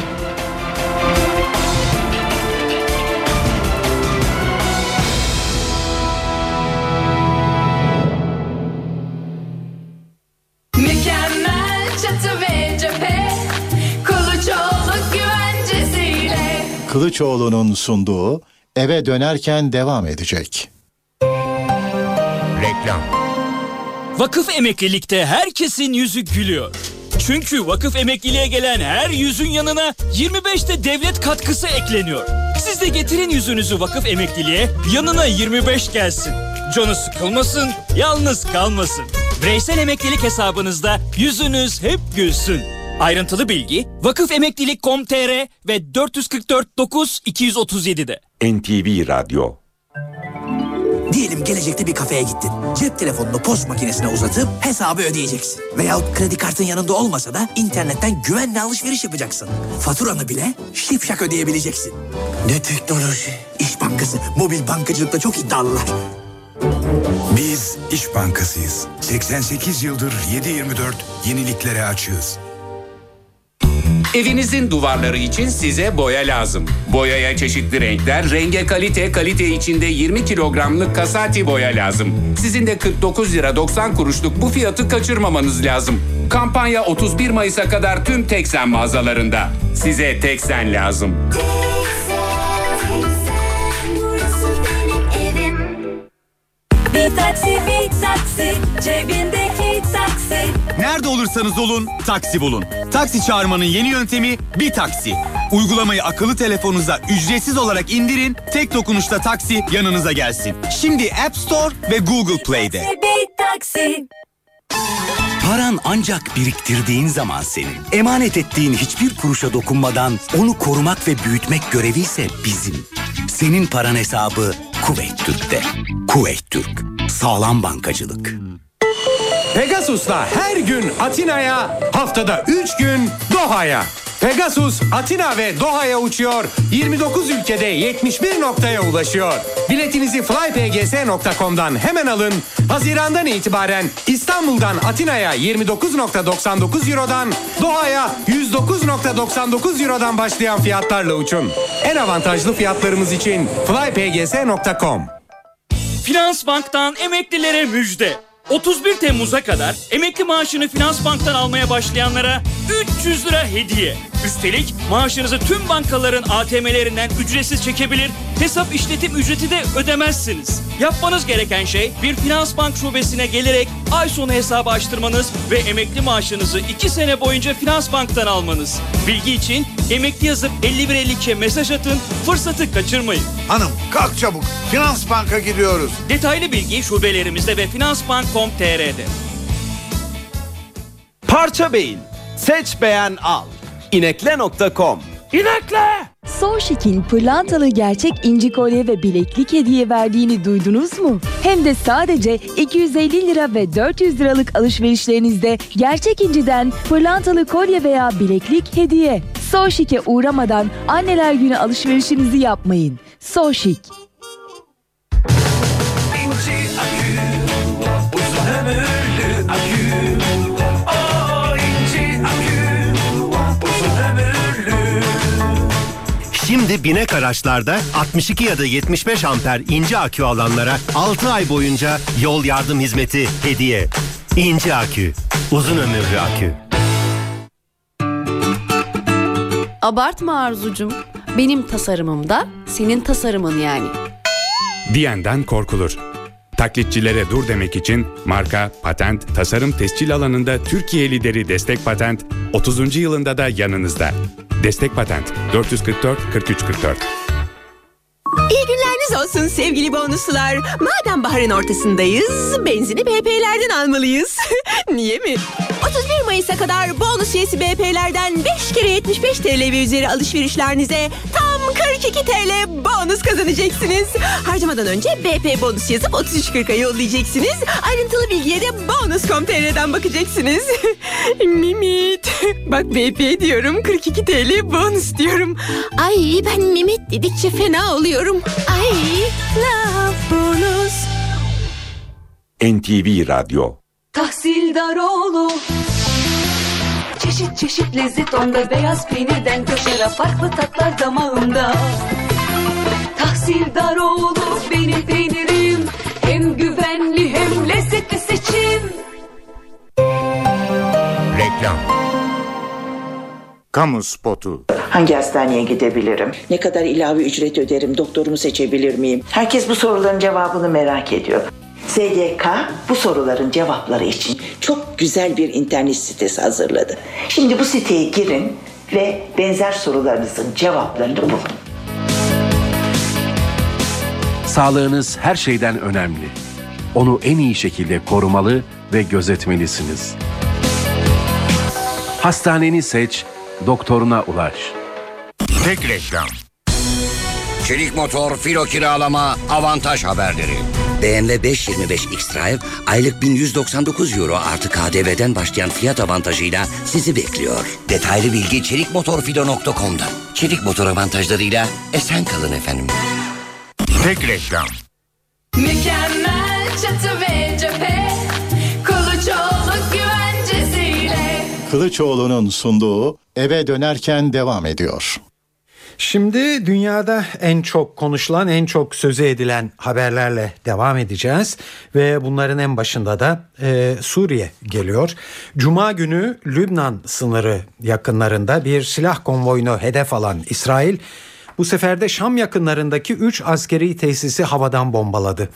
Kılıçoğlu'nun sunduğu Eve Dönerken devam edecek. Reklam. Vakıf emeklilikte herkesin yüzü gülüyor. Çünkü vakıf emekliliğe gelen her yüzün yanına yirmi beşte devlet katkısı ekleniyor. Siz de getirin yüzünüzü vakıf emekliliğe, yanına yirmi beş gelsin. Canı sıkılmasın, yalnız kalmasın. Bireysel emeklilik hesabınızda yüzünüz hep gülsün. Ayrıntılı bilgi vakıfemeklilik nokta com nokta tr ve dört yüz kırk dört dokuz iki yüz otuz yedi'de. N T V Radyo. Diyelim gelecekte bir kafeye gittin. Cep telefonunu post makinesine uzatıp hesabı ödeyeceksin. Veyahut kredi kartın yanında olmasa da internetten güvenle alışveriş yapacaksın. Faturanı bile şipşak ödeyebileceksin. Ne teknoloji. İş Bankası, mobil bankacılıkta çok iddialılar. Biz İş Bankası'yız. seksen sekiz yıldır yedi yirmi dört yeniliklere açığız. Evinizin duvarları için size boya lazım. Boyaya çeşitli renkler, renge kalite, kalite içinde yirmi kilogramlık Kasati boya lazım. Sizin de kırk dokuz lira doksan kuruşluk bu fiyatı kaçırmamanız lazım. Kampanya otuz bir Mayıs'a kadar tüm Teksen mağazalarında. Size Teksen lazım. Bir taksi, bir taksi, cebindeki taksi. Nerede olursanız olun, taksi bulun. Taksi çağırmanın yeni yöntemi Bir Taksi. Uygulamayı akıllı telefonunuza ücretsiz olarak indirin, tek dokunuşla taksi yanınıza gelsin. Şimdi App Store ve Google Play'de. Bir taksi. Paran ancak biriktirdiğin zaman senin. Emanet ettiğin hiçbir kuruşa dokunmadan onu korumak ve büyütmek görevi ise bizim. Senin paran hesabı Kuveyt Türk'te. Kuveyt Türk. Sağlam bankacılık. Pegasus'la her gün Atina'ya, haftada üç gün Doha'ya. Pegasus, Atina ve Doha'ya uçuyor. yirmi dokuz ülkede yetmiş bir noktaya ulaşıyor. Biletinizi fly p g s nokta com'dan hemen alın. Haziran'dan itibaren İstanbul'dan Atina'ya yirmi dokuz virgül doksan dokuz Euro'dan, Doha'ya yüz dokuz virgül doksan dokuz Euro'dan başlayan fiyatlarla uçun. En avantajlı fiyatlarımız için fly p g s nokta com. Finansbank'tan emeklilere müjde. otuz bir Temmuz'a kadar emekli maaşını Finansbank'tan almaya başlayanlara üç yüz lira hediye. Üstelik maaşınızı tüm bankaların A T M'lerinden ücretsiz çekebilir, hesap işletim ücreti de ödemezsiniz. Yapmanız gereken şey bir Finansbank şubesine gelerek ay sonu hesabı açtırmanız ve emekli maaşınızı iki sene boyunca Finansbank'tan almanız. Bilgi için emekli yazıp elli bir elli iki'ye mesaj atın, fırsatı kaçırmayın. Hanım kalk çabuk, Finansbank'a gidiyoruz. Detaylı bilgi şubelerimizde ve finansbank nokta com nokta tr'de. Parça beyin, seç beğen al. inekle nokta com. İnekle! Soşik'in pırlantalı gerçek inci kolye ve bileklik hediye verdiğini duydunuz mu? Hem de sadece iki yüz elli lira ve dört yüz liralık alışverişlerinizde gerçek inciden pırlantalı kolye veya bileklik hediye. Soşik'e uğramadan anneler günü alışverişinizi yapmayın. Soşik. Şimdi binek araçlarda altmış iki ya da yetmiş beş amper ince akü alanlara altı ay boyunca yol yardım hizmeti hediye. İnce akü, uzun ömürlü akü. Abartma Arzucum, benim tasarımım da senin tasarımın yani. Diyenden korkulur. Taklitçilere dur demek için marka, patent, tasarım tescil alanında Türkiye lideri Destek Patent otuzuncu yılında da yanınızda. Destek Patent dört yüz kırk dört kırk üç kırk dört. İyi günleriniz olsun sevgili bonuslar. Madem baharın ortasındayız, benzini B P'lerden almalıyız. Niye mi? O otuz bir Mayıs'a kadar bonus üyesi B P'lerden beş kere yetmiş beş Türk Lirası ve üzeri alışverişlerinize tam kırk iki Türk Lirası bonus kazanacaksınız. Harcamadan önce B P bonus yazıp otuz üç kırka yollayacaksınız. Ayrıntılı bilgiye de bonus nokta com nokta tr'den bakacaksınız. Mimit. Bak B P diyorum, kırk iki Türk Lirası bonus diyorum. Ay ben Mimit dedikçe fena oluyorum. Ay love bonus. N T V Radyo. Tahsildar oğlu. Çeşit çeşit lezzet onda, beyaz peynirden köşele farklı tatlar damağımda. Tahsildar oğlu benim peynirim, hem güvenli hem lezzetli seçim. Reklam. Kamu spotu. Hangi hastaneye gidebilirim? Ne kadar ilave ücret öderim? Doktorumu seçebilir miyim? Herkes bu soruların cevabını merak ediyor. S G K bu soruların cevapları için çok güzel bir internet sitesi hazırladı. Şimdi bu siteye girin ve benzer sorularınızın cevaplarını bulun. Sağlığınız her şeyden önemli. Onu en iyi şekilde korumalı ve gözetmelisiniz. Hastaneni seç, doktoruna ulaş. Tek reklam. Çelik motor, filo kiralama, avantaj haberleri. B M W beş yüz yirmi beş X-Drive aylık bin yüz doksan dokuz euro artı K D V'den başlayan fiyat avantajıyla sizi bekliyor. Detaylı bilgi çelik motor filo nokta com'da. Çelik motor avantajlarıyla esen kalın efendim. Tek reklam. Mükemmel çatı ve cephe, Kılıçoğlu güvencesiyle. Kılıçoğlu'nun sunduğu Eve Dönerken devam ediyor. Şimdi dünyada en çok konuşulan, en çok sözü edilen haberlerle devam edeceğiz ve bunların en başında da e, Suriye geliyor. Cuma günü Lübnan sınırı yakınlarında bir silah konvoyunu hedef alan İsrail, bu sefer de Şam yakınlarındaki üç askeri tesisi havadan bombaladı.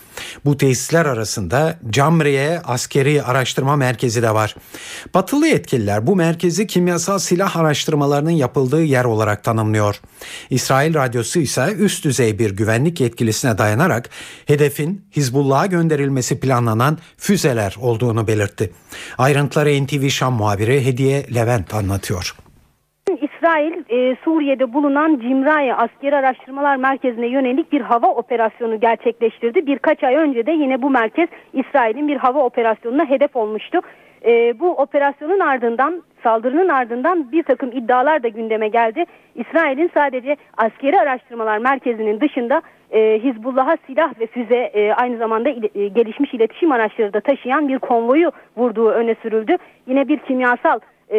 Bu tesisler arasında Camriye Askeri Araştırma Merkezi de var. Batılı yetkililer bu merkezi kimyasal silah araştırmalarının yapıldığı yer olarak tanımlıyor. İsrail radyosu ise üst düzey bir güvenlik yetkilisine dayanarak hedefin Hizbullah'a gönderilmesi planlanan füzeler olduğunu belirtti. Ayrıntıları N T V Şam muhabiri Hediye Levent anlatıyor. İsrail, e, Suriye'de bulunan Cimraye Askeri Araştırmalar Merkezi'ne yönelik bir hava operasyonu gerçekleştirdi. Birkaç ay önce de yine bu merkez İsrail'in bir hava operasyonuna hedef olmuştu. E, bu operasyonun ardından, saldırının ardından bir takım iddialar da gündeme geldi. İsrail'in sadece Askeri Araştırmalar Merkezi'nin dışında e, Hizbullah'a silah ve füze, e, aynı zamanda il, e, gelişmiş iletişim araçları da taşıyan bir konvoyu vurduğu öne sürüldü. Yine bir kimyasal E,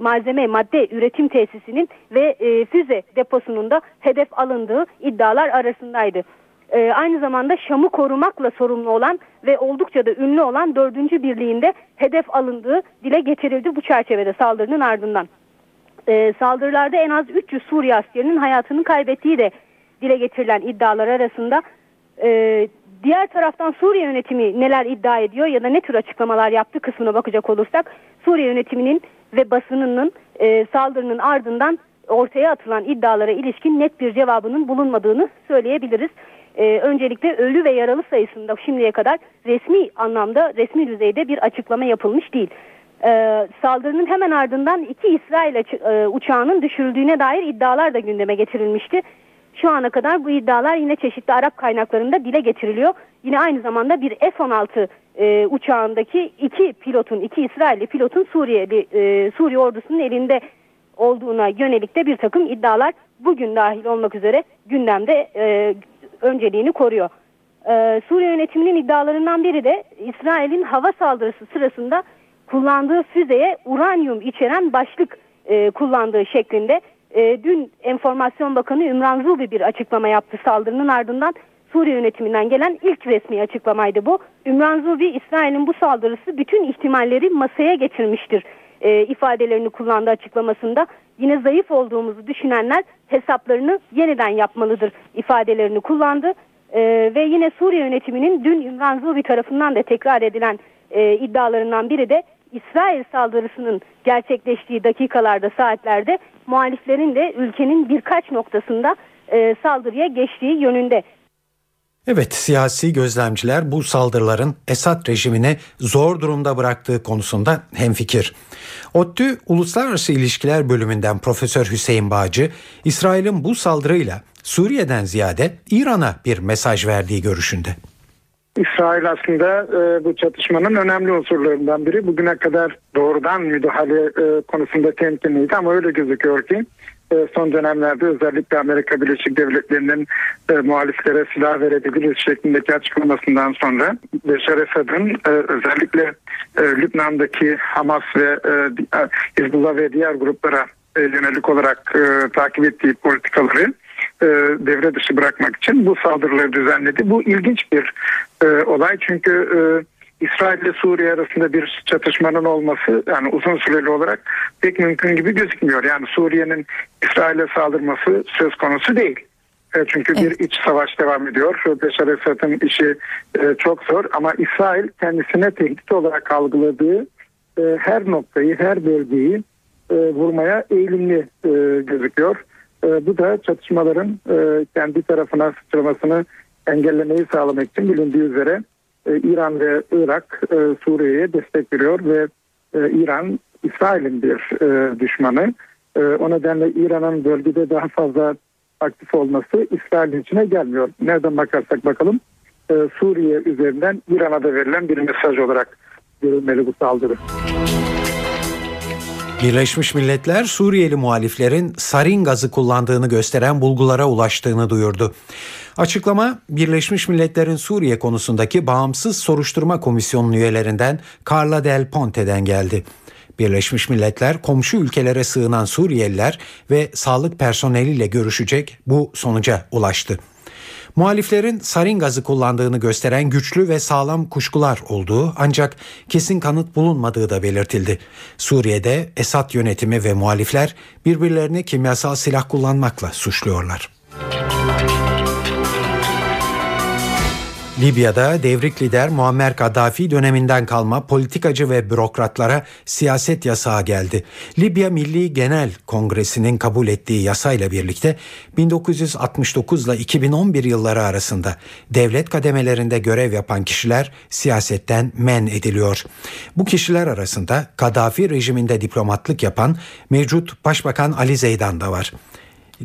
malzeme, madde üretim tesisinin ve e, füze deposunun da hedef alındığı iddialar arasındaydı. E, aynı zamanda Şam'ı korumakla sorumlu olan ve oldukça da ünlü olan dördüncü birliğinde hedef alındığı dile getirildi bu çerçevede saldırının ardından. E, saldırılarda en az üç yüz Suriye askerinin hayatını kaybettiği de dile getirilen iddialar arasında. E, diğer taraftan Suriye yönetimi neler iddia ediyor ya da ne tür açıklamalar yaptı kısmına bakacak olursak, Suriye yönetiminin ve basınının e, saldırının ardından ortaya atılan iddialara ilişkin net bir cevabının bulunmadığını söyleyebiliriz. E, öncelikle ölü ve yaralı sayısında şimdiye kadar resmi anlamda, resmi düzeyde bir açıklama yapılmış değil. E, saldırının hemen ardından iki İsrail e, uçağının düşürüldüğüne dair iddialar da gündeme getirilmişti. Şu ana kadar bu iddialar yine çeşitli Arap kaynaklarında dile getiriliyor. Yine aynı zamanda bir F on altı e, uçağındaki iki pilotun, iki İsrailli pilotun Suriyeli, e, Suriye ordusunun elinde olduğuna yönelik de bir takım iddialar bugün dahil olmak üzere gündemde e, önceliğini koruyor. E, Suriye yönetiminin iddialarından biri de İsrail'in hava saldırısı sırasında kullandığı füzeye uranyum içeren başlık e, kullandığı şeklinde. Dün Enformasyon Bakanı Ömran Zubi bir açıklama yaptı saldırının ardından. Suriye yönetiminden gelen ilk resmi açıklamaydı bu. Ömran Zubi, İsrail'in bu saldırısı bütün ihtimalleri masaya getirmiştir e, ifadelerini kullandı açıklamasında. Yine zayıf olduğumuzu düşünenler hesaplarını yeniden yapmalıdır ifadelerini kullandı. E, ve yine Suriye yönetiminin dün Ömran Zubi tarafından da tekrar edilen e, iddialarından biri de İsrail saldırısının gerçekleştiği dakikalarda, saatlerde muhaliflerin de ülkenin birkaç noktasında e, saldırıya geçtiği yönünde. Evet, siyasi gözlemciler bu saldırıların Esad rejimini zor durumda bıraktığı konusunda hemfikir. ODTÜ Uluslararası İlişkiler Bölümünden Profesör Hüseyin Bağcı, İsrail'in bu saldırıyla Suriye'den ziyade İran'a bir mesaj verdiği görüşünde. İsrail aslında e, bu çatışmanın önemli unsurlarından biri. Bugüne kadar doğrudan müdahale e, konusunda temkinliydi ama öyle gözüküyor ki e, son dönemlerde özellikle Amerika Birleşik Devletleri'nin e, muhaliflere silah verebiliriz şeklindeki açıklamasından sonra Beşar Esad'ın e, özellikle e, Lübnan'daki Hamas ve e, Hizbullah ve diğer gruplara e, yönelik olarak e, takip ettiği politikaları devre dışı bırakmak için bu saldırıları düzenledi. Bu ilginç bir e, olay çünkü e, İsrail ile Suriye arasında bir çatışmanın olması yani uzun süreli olarak pek mümkün gibi gözükmüyor. Yani Suriye'nin İsrail'e saldırması söz konusu değil. E, çünkü evet. bir iç savaş devam ediyor. Beşar Esad'ın işi e, çok zor ama İsrail kendisine tehdit olarak algıladığı e, her noktayı, her bölgeyi e, vurmaya eğilimli e, gözüküyor. Bu da çatışmaların kendi tarafına sıçramasını engellemeyi sağlamak için bilindiği üzere İran ve Irak Suriye'ye destek veriyor ve İran İsrail'in bir düşmanı. O nedenle İran'ın bölgede daha fazla aktif olması İsrail'in içine gelmiyor. Nereden bakarsak bakalım Suriye üzerinden İran'a da verilen bir mesaj olarak görülmeli bu saldırı. Birleşmiş Milletler Suriyeli muhaliflerin sarin gazı kullandığını gösteren bulgulara ulaştığını duyurdu. Açıklama Birleşmiş Milletler'in Suriye konusundaki bağımsız soruşturma komisyonu üyelerinden Carla Del Ponte'den geldi. Birleşmiş Milletler komşu ülkelere sığınan Suriyeliler ve sağlık personeliyle görüşecek bu sonuca ulaştı. Muhaliflerin sarin gazı kullandığını gösteren güçlü ve sağlam kuşkular olduğu ancak kesin kanıt bulunmadığı da belirtildi. Suriye'de Esad yönetimi ve muhalifler birbirlerini kimyasal silah kullanmakla suçluyorlar. Libya'da devrik lider Muammer Kaddafi döneminden kalma politikacı ve bürokratlara siyaset yasağı geldi. Libya Milli Genel Kongresi'nin kabul ettiği yasayla birlikte bin dokuz yüz altmış dokuz ile iki bin on bir yılları arasında devlet kademelerinde görev yapan kişiler siyasetten men ediliyor. Bu kişiler arasında Kaddafi rejiminde diplomatlık yapan mevcut Başbakan Ali Zeydan da var.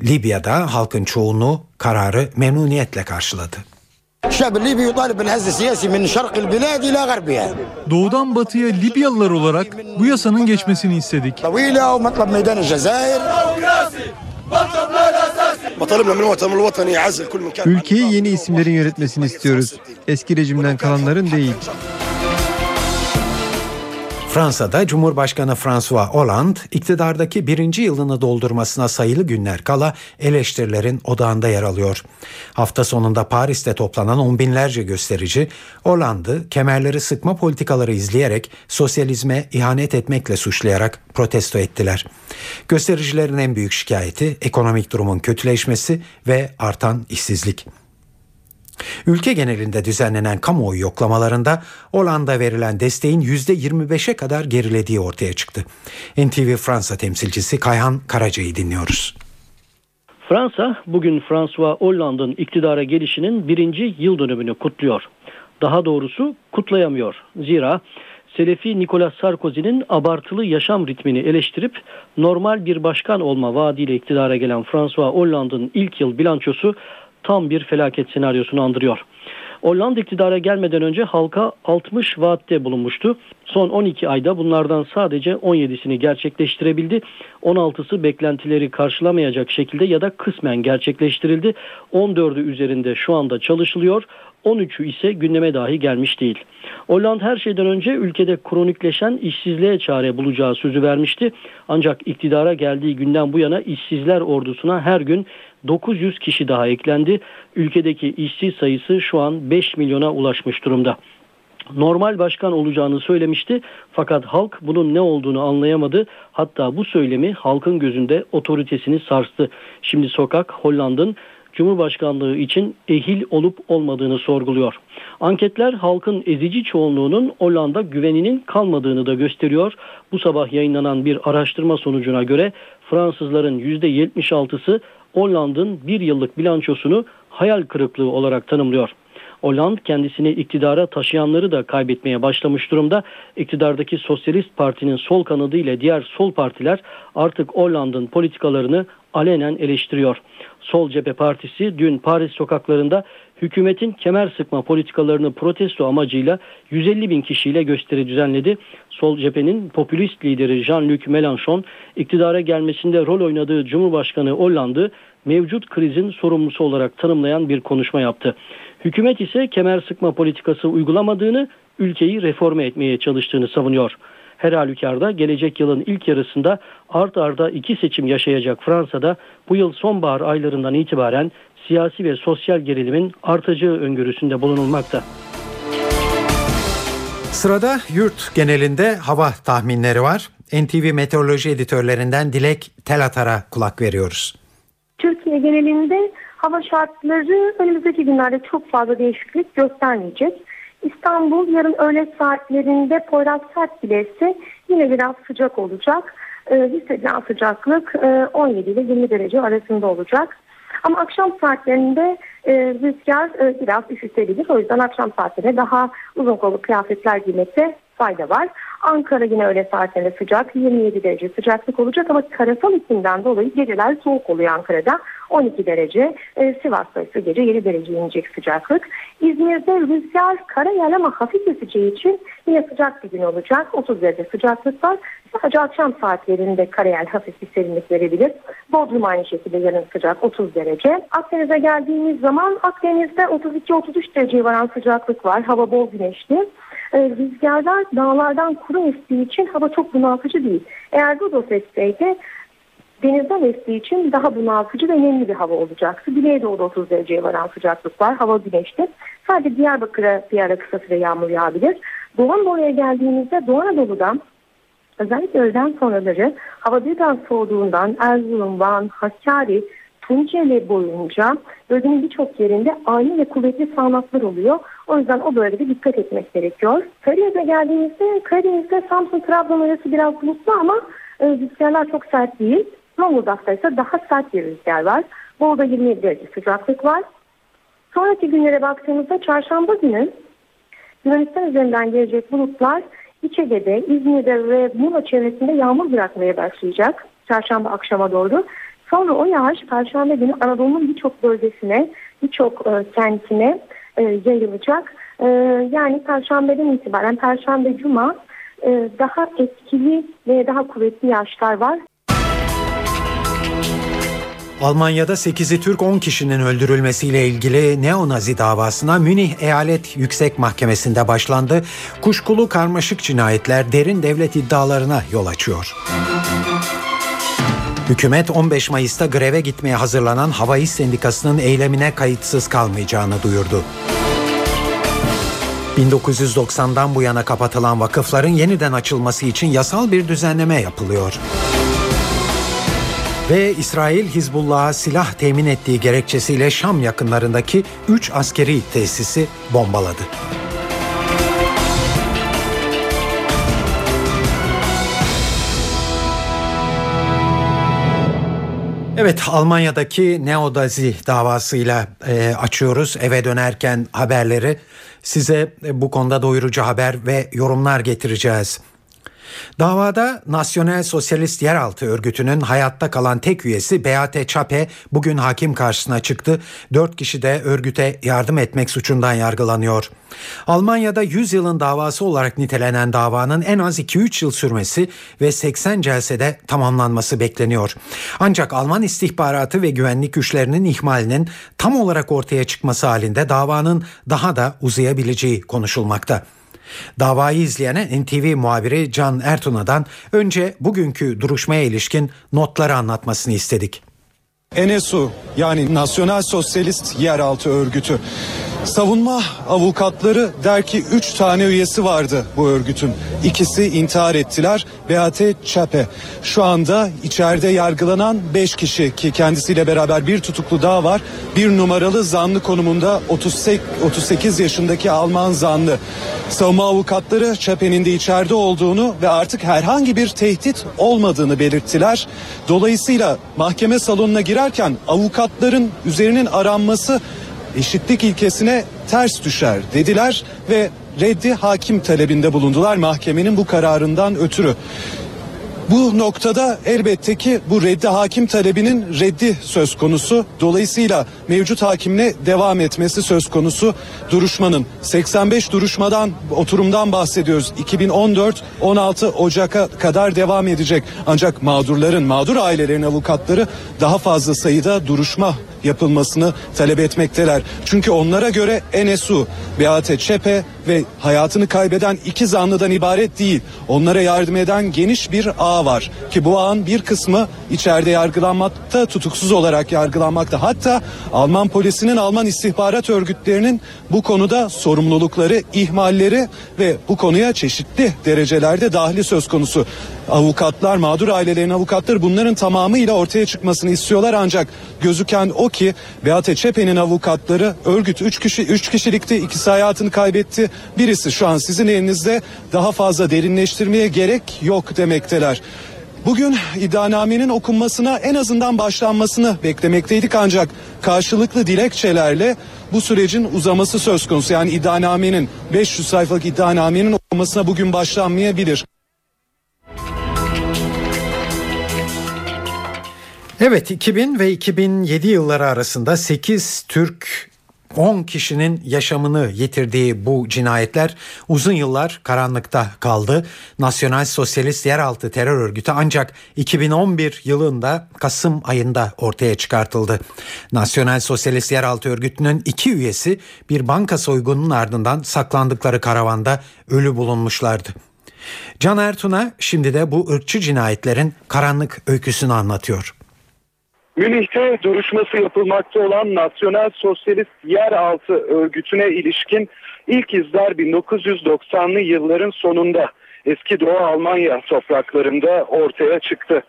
Libya'da halkın çoğunluğu kararı memnuniyetle karşıladı. Doğudan batıya Libyalılar olarak bu yasanın geçmesini istedik. Ülkeyi yeni isimlerin yönetmesini istiyoruz. Eski rejimden kalanların değil. Fransa'da Cumhurbaşkanı François Hollande iktidardaki birinci yılını doldurmasına sayılı günler kala eleştirilerin odağında yer alıyor. Hafta sonunda Paris'te toplanan on binlerce gösterici Hollande'ı kemerleri sıkma politikaları izleyerek sosyalizme ihanet etmekle suçlayarak protesto ettiler. Göstericilerin en büyük şikayeti ekonomik durumun kötüleşmesi ve artan işsizlik. Ülke genelinde düzenlenen kamuoyu yoklamalarında Hollanda verilen desteğin yüzde yirmi beşe kadar gerilediği ortaya çıktı. N T V Fransa temsilcisi Kayhan Karaca'yı dinliyoruz. Fransa bugün François Hollande'ın iktidara gelişinin birinci yıl dönümünü kutluyor. Daha doğrusu kutlayamıyor. Zira Selefi Nicolas Sarkozy'nin abartılı yaşam ritmini eleştirip normal bir başkan olma vaadiyle iktidara gelen François Hollande'ın ilk yıl bilançosu tam bir felaket senaryosunu andırıyor. Hollanda iktidara gelmeden önce halka altmış vaatte bulunmuştu. Son on iki ayda bunlardan sadece on yedisini gerçekleştirebildi. on altısı beklentileri karşılamayacak şekilde ya da kısmen gerçekleştirildi. on dördü üzerinde şu anda çalışılıyor. on üçü ise gündeme dahi gelmiş değil. Hollanda her şeyden önce ülkede kronikleşen işsizliğe çare bulacağı sözü vermişti. Ancak iktidara geldiği günden bu yana işsizler ordusuna her gün dokuz yüz kişi daha eklendi. Ülkedeki işsiz sayısı şu an beş milyona ulaşmış durumda. Normal başkan olacağını söylemişti fakat halk bunun ne olduğunu anlayamadı. Hatta bu söylemi halkın gözünde otoritesini sarstı. Şimdi sokak Hollanda'nın Cumhurbaşkanlığı için ehil olup olmadığını sorguluyor. Anketler halkın ezici çoğunluğunun Hollanda güveninin kalmadığını da gösteriyor. Bu sabah yayınlanan bir araştırma sonucuna göre Fransızların yüzde yetmiş altısı Hollanda'nın bir yıllık bilançosunu hayal kırıklığı olarak tanımlıyor. Hollande kendisini iktidara taşıyanları da kaybetmeye başlamış durumda. İktidardaki Sosyalist Parti'nin sol kanadı ile diğer sol partiler artık Hollande'ın politikalarını alenen eleştiriyor. Sol Cephe Partisi dün Paris sokaklarında hükümetin kemer sıkma politikalarını protesto amacıyla yüz elli bin kişiyle gösteri düzenledi. Sol cephenin popülist lideri Jean-Luc Mélenchon, iktidara gelmesinde rol oynadığı Cumhurbaşkanı Hollande'ı mevcut krizin sorumlusu olarak tanımlayan bir konuşma yaptı. Hükümet ise kemer sıkma politikası uygulamadığını, ülkeyi reforme etmeye çalıştığını savunuyor. Her halükarda gelecek yılın ilk yarısında art arda iki seçim yaşayacak Fransa'da bu yıl sonbahar aylarından itibaren siyasi ve sosyal gerilimin artacağı öngörüsünde bulunulmakta. Sırada yurt genelinde hava tahminleri var. N T V Meteoroloji editörlerinden Dilek Telatar'a kulak veriyoruz. Türkiye genelinde hava şartları önümüzdeki günlerde çok fazla değişiklik göstermeyecek. İstanbul yarın öğle saatlerinde Poyraz Sert bile ise yine biraz sıcak olacak. E, hissedilen sıcaklık e, on yedi ile yirmi derece arasında olacak. Ama akşam saatlerinde e, rüzgar e, biraz üşütebilir. O yüzden akşam saatlerinde daha uzun kollu kıyafetler giymekte fayda var. Ankara yine öğle saatlerinde sıcak, yirmi yedi derece sıcaklık olacak ama karasal iklimden dolayı geceler soğuk oluyor Ankara'da. on iki derece, e, Sivas'ta ise gece yedi derece inecek sıcaklık. İzmir'de rüzgar karayel ama hafif eseceği için yine sıcak bir gün olacak. otuz derece sıcaklık var. Sadece akşam saatlerinde karayel hafif bir serinlik verebilir. Bodrum aynı şekilde yarın sıcak, otuz derece. Akdeniz'e geldiğimiz zaman Akdeniz'de otuz iki otuz üç dereceye varan sıcaklık var. Hava bol güneşli. E, rüzgarlar dağlardan kuru estiği için hava çok bunaltıcı değil. Eğer Rodos etseydi denizden estiği için daha bunaltıcı ve nemli bir hava olacaktı. Güneydoğu'da otuz dereceye varan sıcaklık var. Hava güneşli. Sadece Diyarbakır'a bir ara kısa süre yağmur yağabilir. Doğu Anadolu'ya geldiğimizde Doğu Anadolu'dan özellikle öğleden sonraları hava birden soğuduğundan Erzurum, Van, Hakkari, Tunceli boyunca bölgenin birçok yerinde ani ve kuvvetli sağanaklar oluyor. O yüzden o bölgede dikkat etmek gerekiyor. Karadeniz'e geldiğimizde Karadeniz'de Samsun-Trabzon arası biraz bulutlu ama e, rüzgarlar çok sert değil. Zonguldak'ta ise daha sert bir rüzgar var. Bolu'da yirmi yedi derece sıcaklık var. Sonraki günlere baktığımızda çarşamba günü Yunanistan üzerinden gelecek bulutlar İç Ege'de, İzmir'de ve Muğla çevresinde yağmur bırakmaya başlayacak. Çarşamba akşama doğru. Sonra o yağış Perşembe günü Anadolu'nun birçok bölgesine, birçok e, kentine e, yayılacak. E, yani Perşembe'den itibaren Perşembe Cuma e, daha etkili ve daha kuvvetli yağışlar var. Almanya'da sekizi Türk on kişinin öldürülmesiyle ilgili neonazi davasına Münih Eyalet Yüksek Mahkemesi'nde başlandı. Kuşkulu karmaşık cinayetler derin devlet iddialarına yol açıyor. Hükümet on beş Mayıs'ta greve gitmeye hazırlanan Hava İş Sendikası'nın eylemine kayıtsız kalmayacağını duyurdu. bin dokuz yüz doksandan bu yana kapatılan vakıfların yeniden açılması için yasal bir düzenleme yapılıyor. Ve İsrail Hizbullah'a silah temin ettiği gerekçesiyle Şam yakınlarındaki üç askeri tesisi bombaladı. Evet, Almanya'daki neonazi davasıyla e, açıyoruz eve dönerken haberleri. Size e, bu konuda doyurucu haber ve yorumlar getireceğiz. Davada Nasyonel Sosyalist Yeraltı Örgütü'nün hayatta kalan tek üyesi Beate Zschäpe bugün hakim karşısına çıktı. Dört kişi de örgüte yardım etmek suçundan yargılanıyor. Almanya'da yüz yılın davası olarak nitelenen davanın en az iki üç yıl sürmesi ve seksen celsede tamamlanması bekleniyor. Ancak Alman istihbaratı ve güvenlik güçlerinin ihmalinin tam olarak ortaya çıkması halinde davanın daha da uzayabileceği konuşulmakta. Davayı izleyen N T V muhabiri Can Ertuna'dan önce bugünkü duruşmaya ilişkin notları anlatmasını istedik. N S U yani Nasyonal Sosyalist Yeraltı Örgütü. Savunma avukatları der ki üç tane üyesi vardı bu örgütün. İkisi intihar ettiler. Beate Zschäpe. Şu anda içeride yargılanan beş kişi ki kendisiyle beraber bir tutuklu daha var. Bir numaralı zanlı konumunda otuz sekiz yaşındaki Alman zanlı. Savunma avukatları Zschäpe'nin de içeride olduğunu ve artık herhangi bir tehdit olmadığını belirttiler. Dolayısıyla mahkeme salonuna girerken avukatların üzerinin aranması eşitlik ilkesine ters düşer dediler ve reddi hakim talebinde bulundular mahkemenin bu kararından ötürü. Bu noktada elbette ki bu reddi hakim talebinin reddi söz konusu. Dolayısıyla mevcut hakimle devam etmesi söz konusu duruşmanın. seksen beş duruşmadan, oturumdan bahsediyoruz. iki bin on dört on altı Ocak'a kadar devam edecek. Ancak mağdurların, mağdur ailelerin avukatları daha fazla sayıda duruşma yapılmasını talep etmekteler. Çünkü onlara göre N S U, Beate Zschäpe ve hayatını kaybeden iki zanlıdan ibaret değil. Onlara yardım eden geniş bir ağ var ki bu ağın bir kısmı içeride yargılanmakta, tutuksuz olarak yargılanmakta. Hatta Alman polisinin, Alman istihbarat örgütlerinin bu konuda sorumlulukları, ihmalleri ve bu konuya çeşitli derecelerde dahli söz konusu. Avukatlar, mağdur ailelerin avukatları bunların tamamıyla ortaya çıkmasını istiyorlar, ancak gözüken o ki Beate Zschäpe'nin avukatları, örgüt üç kişi üç kişilikti, ikisi hayatını kaybetti, birisi şu an sizin elinizde, daha fazla derinleştirmeye gerek yok demekteler. Bugün iddianamenin okunmasına en azından başlanmasını beklemekteydik, ancak karşılıklı dilekçelerle bu sürecin uzaması söz konusu. Yani iddianamenin, beş yüz sayfalık iddianamenin okunmasına bugün başlanmayabilir. Evet, iki bin ve iki bin yedi yılları arasında sekiz Türk, on kişinin yaşamını yitirdiği bu cinayetler uzun yıllar karanlıkta kaldı. Nasyonal Sosyalist Yeraltı Terör Örgütü ancak iki bin on bir yılında Kasım ayında ortaya çıkartıldı. Nasyonal Sosyalist Yeraltı Örgütü'nün iki üyesi bir banka soygununun ardından saklandıkları karavanda ölü bulunmuşlardı. Can Ertun'a şimdi de bu ırkçı cinayetlerin karanlık öyküsünü anlatıyor. Münih'te duruşması yapılmakta olan Nasyonal Sosyalist Yeraltı Örgütü'ne ilişkin ilk izler bin dokuz yüz doksanlı yılların sonunda eski Doğu Almanya topraklarında ortaya çıktı.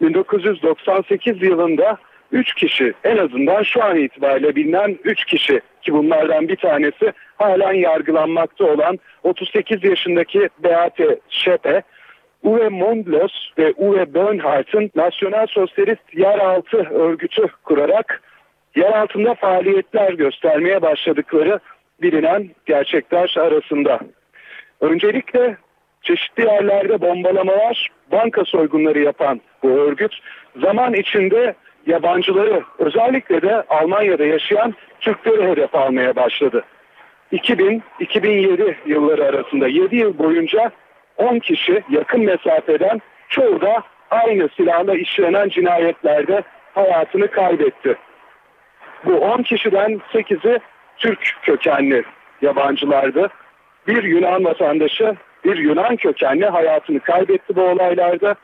bin dokuz yüz doksan sekiz yılında üç kişi, en azından şu an itibariyle bilinen üç kişi, ki bunlardan bir tanesi halen yargılanmakta olan otuz sekiz yaşındaki Beate Zschäpe, Uwe Mundlos ve Uwe Böhnhardt'ın Nasyonal Sosyalist Yeraltı Örgütü kurarak yer altında faaliyetler göstermeye başladıkları bilinen gerçekler arasında. Öncelikle çeşitli yerlerde bombalamalar, banka soygunları yapan bu örgüt zaman içinde yabancıları, özellikle de Almanya'da yaşayan Türkleri hedef almaya başladı. iki bin iki bin yedi yılları arasında yedi yıl boyunca on kişi, yakın mesafeden çoğu da aynı silahla işlenen cinayetlerde hayatını kaybetti. Bu on kişiden sekizi Türk kökenli yabancılardı. Bir Yunan vatandaşı, bir Yunan kökenli hayatını kaybetti bu olaylarda.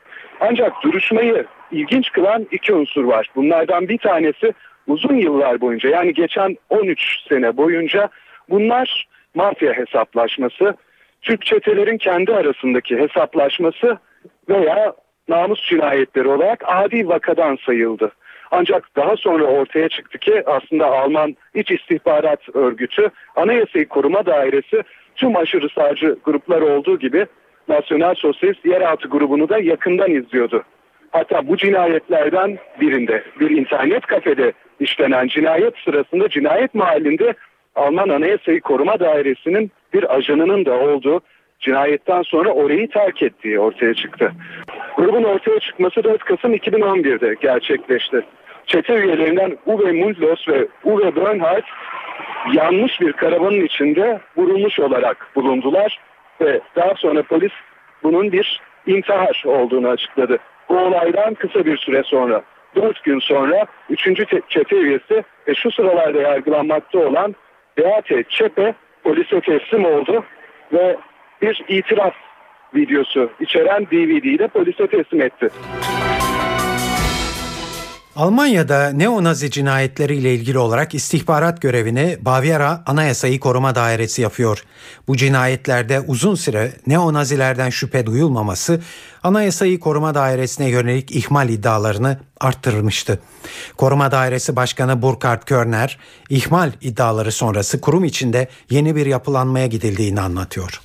Ancak duruşmayı ilginç kılan iki unsur var. Bunlardan bir tanesi uzun yıllar boyunca, yani geçen on üç sene boyunca bunlar mafya hesaplaşması, Türk çetelerin kendi arasındaki hesaplaşması veya namus cinayetleri olarak adi vakadan sayıldı. Ancak daha sonra ortaya çıktı ki aslında Alman İç İstihbarat Örgütü, Anayasayı Koruma Dairesi tüm aşırı sağcı gruplar olduğu gibi Nasyonal Sosyalist Yeraltı grubunu da yakından izliyordu. Hatta bu cinayetlerden birinde, bir internet kafede işlenen cinayet sırasında cinayet mahallinde Alman Anayasayı Koruma Dairesi'nin bir ajanının da olduğu, cinayetten sonra orayı terk ettiği ortaya çıktı. Grubun ortaya çıkması dört Kasım iki bin on bir'de gerçekleşti. Çete üyelerinden Uwe Mundlos ve Uwe Böhnhardt yanmış bir karavanın içinde vurulmuş olarak bulundular ve daha sonra polis bunun bir intihar olduğunu açıkladı. Bu olaydan kısa bir süre sonra, dört gün sonra üçüncü çete üyesi ve şu sıralarda yargılanmakta olan Beate Zschäpe polise teslim oldu ve bir itiraf videosu içeren D V D'yi de polise teslim etti. Almanya'da neo-Nazi cinayetleriyle ilgili olarak istihbarat görevini Bavyera Anayasayı Koruma Dairesi yapıyor. Bu cinayetlerde uzun süre neo-Nazilerden şüphe duyulmaması Anayasayı Koruma Dairesi'ne yönelik ihmal iddialarını arttırmıştı. Koruma Dairesi Başkanı Burkhard Körner, ihmal iddiaları sonrası kurum içinde yeni bir yapılanmaya gidildiğini anlatıyor.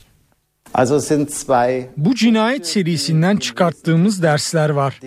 Bu cinayet serisinden çıkarttığımız dersler var.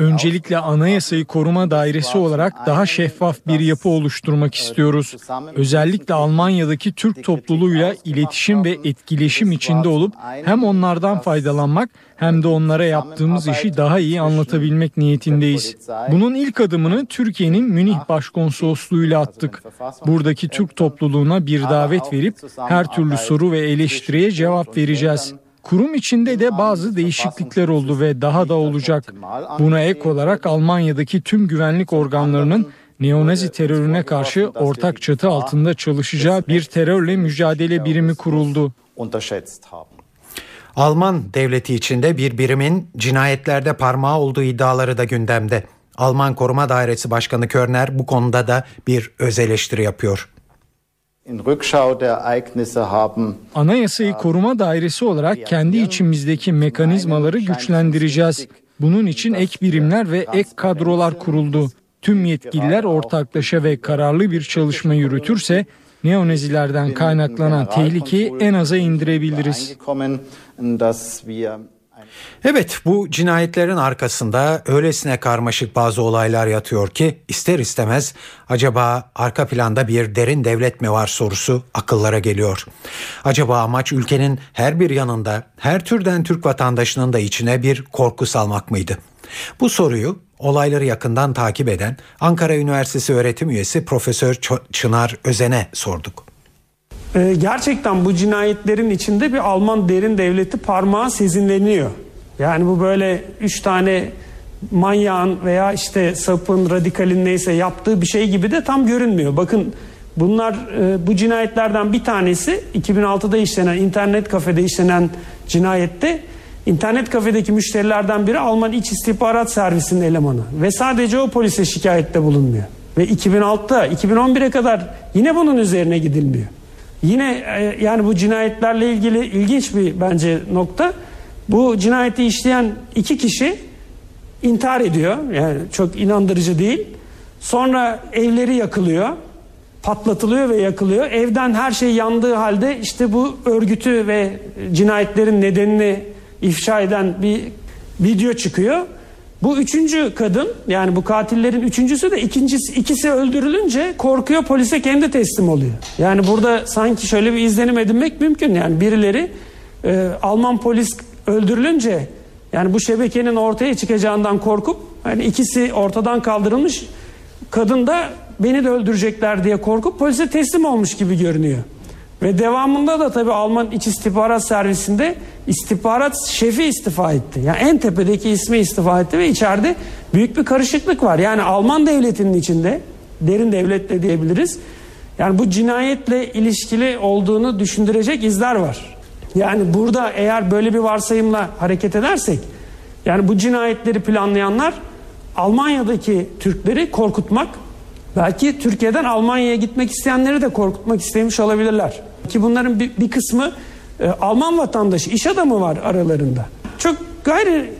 Öncelikle Anayasayı Koruma Dairesi olarak daha şeffaf bir yapı oluşturmak istiyoruz. Özellikle Almanya'daki Türk topluluğuyla iletişim ve etkileşim içinde olup hem onlardan faydalanmak hem de onlara yaptığımız işi daha iyi anlatabilmek niyetindeyiz. Bunun ilk adımını Türkiye'nin Münih Başkonsolosluğu'yla attık. Buradaki Türk topluluğuna bir davet verip her türlü soru ve eleştiriye cevap vereceğiz. Kurum içinde de bazı değişiklikler oldu ve daha da olacak. Buna ek olarak Almanya'daki tüm güvenlik organlarının neonazi terörüne karşı ortak çatı altında çalışacağı bir terörle mücadele birimi kuruldu. Alman devleti içinde bir birimin cinayetlerde parmağı olduğu iddiaları da gündemde. Alman Koruma Dairesi Başkanı Körner bu konuda da bir öz eleştiri yapıyor. Anayasayı Koruma Dairesi olarak kendi içimizdeki mekanizmaları güçlendireceğiz. Bunun için ek birimler ve ek kadrolar kuruldu. Tüm yetkililer ortaklaşa ve kararlı bir çalışma yürütürse neonazilerden kaynaklanan tehlikeyi en aza indirebiliriz. Evet, bu cinayetlerin arkasında öylesine karmaşık bazı olaylar yatıyor ki ister istemez acaba arka planda bir derin devlet mi var sorusu akıllara geliyor. Acaba amaç ülkenin her bir yanında her türden Türk vatandaşının da içine bir korku salmak mıydı? Bu soruyu olayları yakından takip eden Ankara Üniversitesi öğretim üyesi Profesör Çınar Özen'e sorduk. Ee, gerçekten bu cinayetlerin içinde bir Alman derin devleti parmağı sezinleniyor. Yani bu böyle üç tane manyağın veya işte sapın, radikalin neyse yaptığı bir şey gibi de tam görünmüyor. Bakın bunlar e, bu cinayetlerden bir tanesi iki bin altıda işlenen internet kafede işlenen cinayette İnternet kafedeki müşterilerden biri Alman İç İstihbarat Servisi'nin elemanı ve sadece o polise şikayette bulunmuyor. Ve iki bin altıda iki bin on bire kadar yine bunun üzerine gidilmiyor. Yine yani bu cinayetlerle ilgili ilginç bir bence nokta. Bu cinayeti işleyen iki kişi intihar ediyor. Yani çok inandırıcı değil. Sonra evleri yakılıyor. Patlatılıyor ve yakılıyor. Evden her şey yandığı halde işte bu örgütü ve cinayetlerin nedenini ifşa eden bir video çıkıyor. Bu üçüncü kadın, yani bu katillerin üçüncüsü de ikincisi, ikisi öldürülünce korkuyor, polise kendi teslim oluyor. Yani burada sanki şöyle bir izlenim edinmek mümkün. Yani birileri e, Alman polis öldürülünce yani bu şebekenin ortaya çıkacağından korkup hani ikisi ortadan kaldırılmış, kadın da beni de öldürecekler diye korkup polise teslim olmuş gibi görünüyor. Ve devamında da tabii Alman İç İstihbarat Servisi'nde istihbarat şefi istifa etti. Yani en tepedeki ismi istifa etti ve içeride büyük bir karışıklık var. Yani Alman devletinin içinde, derin devlet de diyebiliriz. Yani bu cinayetle ilişkili olduğunu düşündürecek izler var. Yani burada eğer böyle bir varsayımla hareket edersek, yani bu cinayetleri planlayanlar Almanya'daki Türkleri korkutmak, belki Türkiye'den Almanya'ya gitmek isteyenleri de korkutmak istemiş olabilirler. Ki bunların bir, bir kısmı e, Alman vatandaşı, iş adamı var aralarında. Çok gayri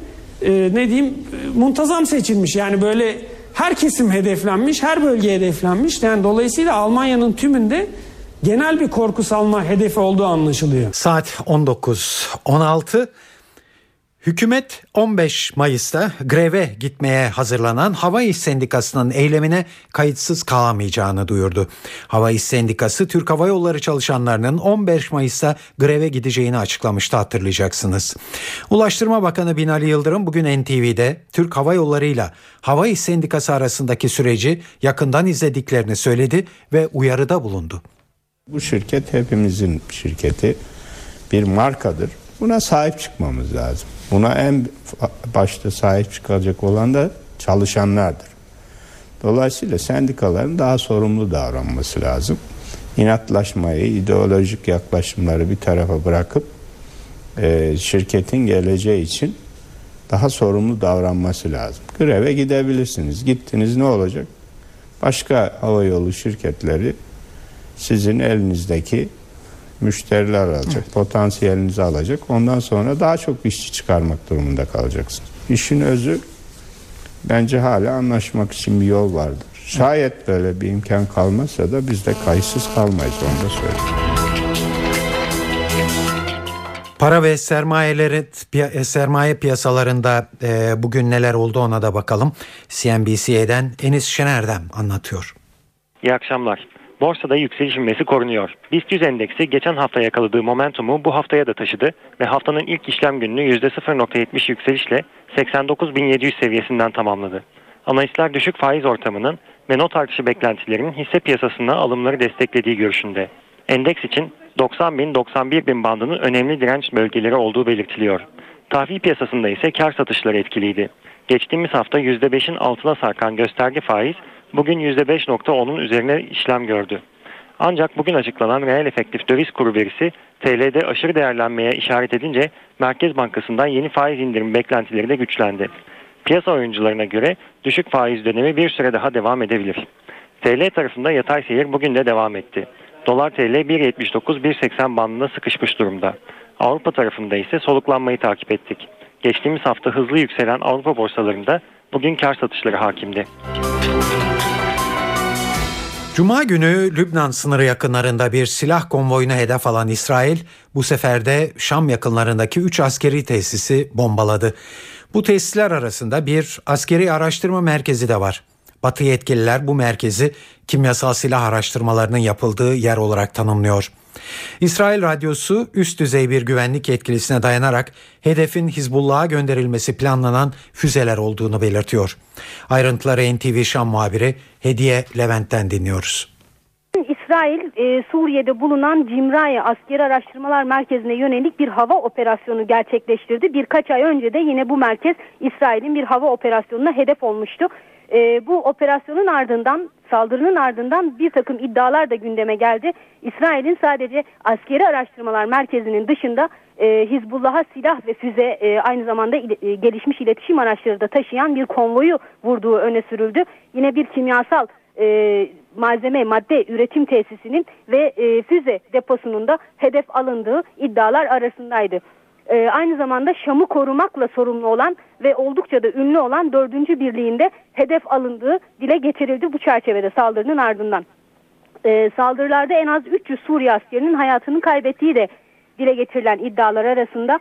e, ne diyeyim muntazam seçilmiş. Yani böyle her kesim hedeflenmiş, her bölge hedeflenmiş. Yani dolayısıyla Almanya'nın tümünde genel bir korku salma hedefi olduğu anlaşılıyor. Saat on dokuz on altı. Hükümet on beş Mayıs'ta greve gitmeye hazırlanan Hava İş Sendikası'nın eylemine kayıtsız kalamayacağını duyurdu. Hava İş Sendikası Türk Hava Yolları çalışanlarının on beş Mayıs'ta greve gideceğini açıklamıştı, hatırlayacaksınız. Ulaştırma Bakanı Binali Yıldırım bugün N T V'de Türk Hava Yolları ile Hava İş Sendikası arasındaki süreci yakından izlediklerini söyledi ve uyarıda bulundu. Bu şirket hepimizin şirketi, bir markadır. Buna sahip çıkmamız lazım. Buna en başta sahip çıkacak olan da çalışanlardır. Dolayısıyla sendikaların daha sorumlu davranması lazım. İnatlaşmayı, ideolojik yaklaşımları bir tarafa bırakıp e, şirketin geleceği için daha sorumlu davranması lazım. Greve gidebilirsiniz. Gittiniz ne olacak? Başka havayolu şirketleri sizin elinizdeki müşteriler alacak, evet, potansiyelinizi alacak. Ondan sonra daha çok işçi çıkarmak durumunda kalacaksınız. İşin özü bence hala anlaşmak için bir yol vardır. Şayet böyle bir imkan kalmazsa da biz de kayıtsız kalmayız, onu da söyleyeyim. Para ve sermayeleri, sermaye piyasalarında e, bugün neler oldu ona da bakalım. C N B C'den Enis Şener'den anlatıyor. İyi akşamlar. Borsada yükseliş ivmesi korunuyor. BIST yüz endeksi geçen hafta yakaladığı momentumu bu haftaya da taşıdı ve haftanın ilk işlem gününü yüzde sıfır virgül yetmiş yükselişle seksen dokuz bin yedi yüz seviyesinden tamamladı. Analistler düşük faiz ortamının ve not artışı beklentilerinin hisse piyasasına alımları desteklediği görüşünde. Endeks için doksan bin doksan bir bin bandının önemli direnç bölgeleri olduğu belirtiliyor. Tahvil piyasasında ise kar satışları etkiliydi. Geçtiğimiz hafta yüzde beşin altına sarkan gösterge faiz bugün yüzde beş virgül onun üzerine işlem gördü. Ancak bugün açıklanan reel efektif döviz kuru verisi T L'de aşırı değerlenmeye işaret edince Merkez Bankası'ndan yeni faiz indirimi beklentileri de güçlendi. Piyasa oyuncularına göre düşük faiz dönemi bir süre daha devam edebilir. T L tarafında yatay seyir bugün de devam etti. Dolar T L bir virgül yetmiş dokuz - bir virgül seksen bandına sıkışmış durumda. Avrupa tarafında ise soluklanmayı takip ettik. Geçtiğimiz hafta hızlı yükselen Avrupa borsalarında bugün kar satışları hakimdi. Cuma günü Lübnan sınırı yakınlarında bir silah konvoyuna hedef alan İsrail, bu sefer de Şam yakınlarındaki üç askeri tesisi bombaladı. Bu tesisler arasında bir askeri araştırma merkezi de var. Batı yetkililer bu merkezi kimyasal silah araştırmalarının yapıldığı yer olarak tanımlıyor. İsrail Radyosu üst düzey bir güvenlik yetkilisine dayanarak hedefin Hizbullah'a gönderilmesi planlanan füzeler olduğunu belirtiyor. Ayrıntıları N T V Şam muhabiri Hediye Levent'ten dinliyoruz. İsrail, e, Suriye'de bulunan Cimraye Askeri Araştırmalar Merkezi'ne yönelik bir hava operasyonu gerçekleştirdi. Birkaç ay önce de yine bu merkez İsrail'in bir hava operasyonuna hedef olmuştu. E, bu operasyonun ardından, saldırının ardından bir takım iddialar da gündeme geldi. İsrail'in sadece askeri araştırmalar merkezinin dışında e, Hizbullah'a silah ve füze e, aynı zamanda il, e, gelişmiş iletişim araçları da taşıyan bir konvoyu vurduğu öne sürüldü. Yine bir kimyasal e, malzeme, madde üretim tesisinin ve e, füze deposunun da hedef alındığı iddialar arasındaydı. Ee, aynı zamanda Şam'ı korumakla sorumlu olan ve oldukça da ünlü olan dördüncü birliğinde hedef alındığı dile getirildi bu çerçevede saldırının ardından. Ee, saldırılarda en az üç yüz Suriye askerinin hayatını kaybettiği de dile getirilen iddialar arasında.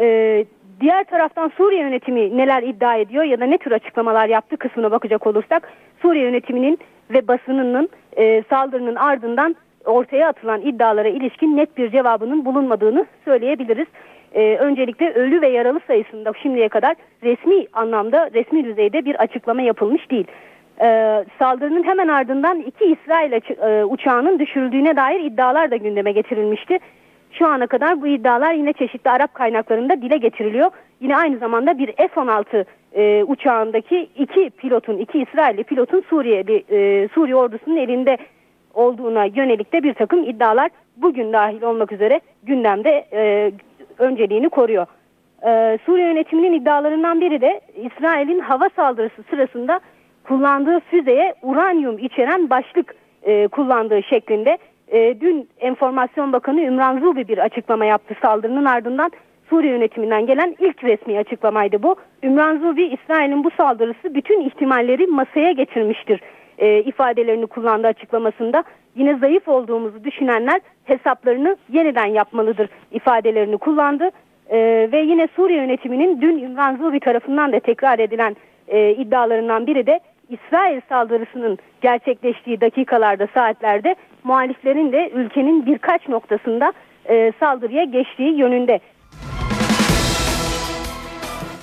Ee, diğer taraftan Suriye yönetimi neler iddia ediyor ya da ne tür açıklamalar yaptığı kısmına bakacak olursak Suriye yönetiminin ve basınının e, saldırının ardından ortaya atılan iddialara ilişkin net bir cevabının bulunmadığını söyleyebiliriz. Ee, öncelikle ölü ve yaralı sayısında şimdiye kadar resmi anlamda, resmi düzeyde bir açıklama yapılmış değil. Ee, saldırının hemen ardından iki İsrail açı- uçağının düşürüldüğüne dair iddialar da gündeme getirilmişti. Şu ana kadar bu iddialar yine çeşitli Arap kaynaklarında dile getiriliyor. Yine aynı zamanda bir F on altı e, uçağındaki iki pilotun, iki İsrailli pilotun Suriyeli, e, Suriye ordusunun elinde olduğuna yönelik de bir takım iddialar bugün dahil olmak üzere gündemde e, önceliğini koruyor. Ee, Suriye yönetiminin iddialarından biri de İsrail'in hava saldırısı sırasında kullandığı füzeye uranyum içeren başlık e, kullandığı şeklinde. E, dün Enformasyon Bakanı Ömran Zubi bir açıklama yaptı saldırının ardından. Suriye yönetiminden gelen ilk resmi açıklamaydı bu. Ömran Zubi, İsrail'in bu saldırısı bütün ihtimalleri masaya getirmiştir e, ifadelerini kullandı açıklamasında. Yine zayıf olduğumuzu düşünenler hesaplarını yeniden yapmalıdır ifadelerini kullandı. Ee, ve yine Suriye yönetiminin dün Ömran Zubi tarafından da tekrar edilen e, iddialarından biri de İsrail saldırısının gerçekleştiği dakikalarda, saatlerde muhaliflerin de ülkenin birkaç noktasında e, saldırıya geçtiği yönünde.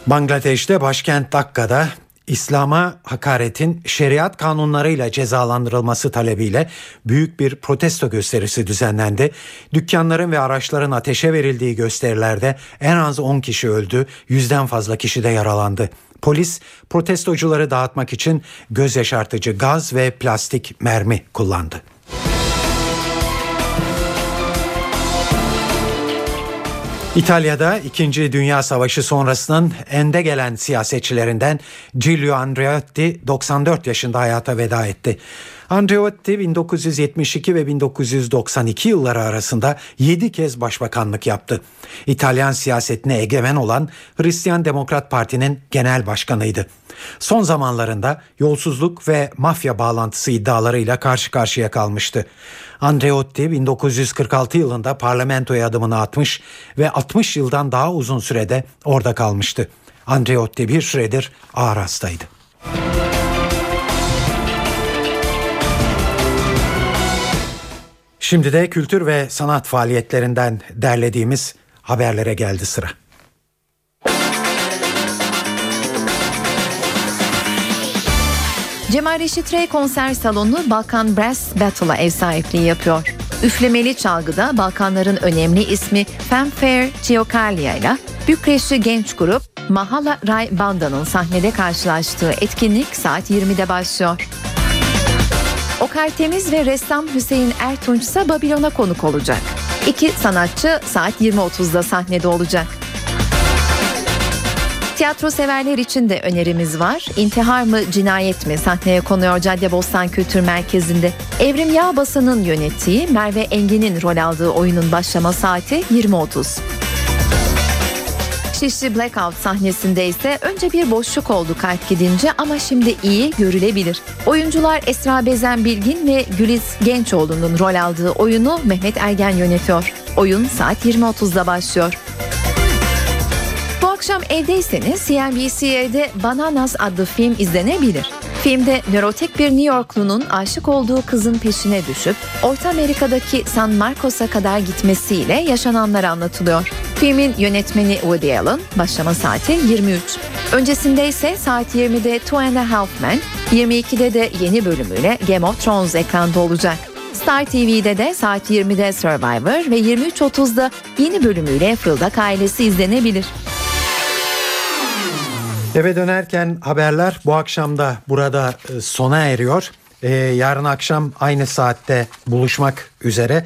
Bangladeş'te başkent Dakka'da İslam'a hakaretin şeriat kanunlarıyla cezalandırılması talebiyle büyük bir protesto gösterisi düzenlendi. Dükkanların ve araçların ateşe verildiği gösterilerde en az on kişi öldü, yüzden fazla kişi de yaralandı. Polis protestocuları dağıtmak için göz yaşartıcı gaz ve plastik mermi kullandı. İtalya'da İkinci Dünya Savaşı sonrasının önde gelen siyasetçilerinden Giulio Andreotti doksan dört yaşında hayata veda etti. Andreotti bin dokuz yüz yetmiş iki ve bin dokuz yüz doksan iki yılları arasında yedi kez başbakanlık yaptı. İtalyan siyasetine egemen olan Hristiyan Demokrat Parti'nin genel başkanıydı. Son zamanlarında yolsuzluk ve mafya bağlantısı iddialarıyla karşı karşıya kalmıştı. Andreotti bin dokuz yüz kırk altı yılında parlamentoya adımını atmış ve altmış yıldan daha uzun sürede orada kalmıştı. Andreotti bir süredir ağır hastaydı. Şimdi de kültür ve sanat faaliyetlerinden derlediğimiz haberlere geldi sıra. Cemal Reşit Rey konser salonu Balkan Brass Battle'a ev sahipliği yapıyor. Üflemeli çalgıda Balkanların önemli ismi Fanfare Ciokalya ile Bükreşli genç grup Mahala Ray Banda'nın sahnede karşılaştığı etkinlik saat yirmide başlıyor. Okar Temiz ve ressam Hüseyin Ertunç ise Babilon'a konuk olacak. İki sanatçı saat yirmi otuzda sahnede olacak. Tiyatro severler için de önerimiz var. İntihar mı cinayet mi sahneye konuyor Caddebostan Kültür Merkezi'nde. Evrim Yağbası'nın yönettiği Merve Engin'in rol aldığı oyunun başlama saati yirmi otuz. Şişli Blackout sahnesinde ise önce bir boşluk oldu kalp gidince ama şimdi iyi görülebilir. Oyuncular Esra Bezen Bilgin ve Güliz Gençoğlu'nun rol aldığı oyunu Mehmet Ergen yönetiyor. Oyun saat yirmi otuzda başlıyor. Bu akşam evdeyseniz C N B C'de Bananas adlı film izlenebilir. Filmde nörotik bir New Yorklunun aşık olduğu kızın peşine düşüp Orta Amerika'daki San Marcos'a kadar gitmesiyle yaşananlar anlatılıyor. Filmin yönetmeni Woody Allen, başlama saati yirmi üç. Öncesinde ise saat yirmide Two and a Half Men, yirmi ikide de yeni bölümüyle Game of Thrones ekranda olacak. Star T V'de de saat yirmide Survivor ve yirmi üç otuzda yeni bölümüyle Fırıldak Ailesi izlenebilir. Eve dönerken haberler bu akşam da burada sona eriyor. Ee, yarın akşam aynı saatte buluşmak üzere.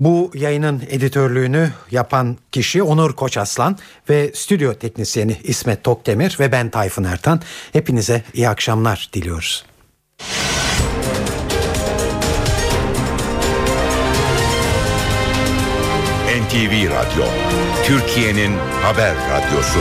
Bu yayının editörlüğünü yapan kişi Onur Koçaslan ve stüdyo teknisyeni İsmet Tokdemir ve ben Tayfun Ertan. Hepinize iyi akşamlar diliyoruz. N T V Radyo, Türkiye'nin haber radyosu.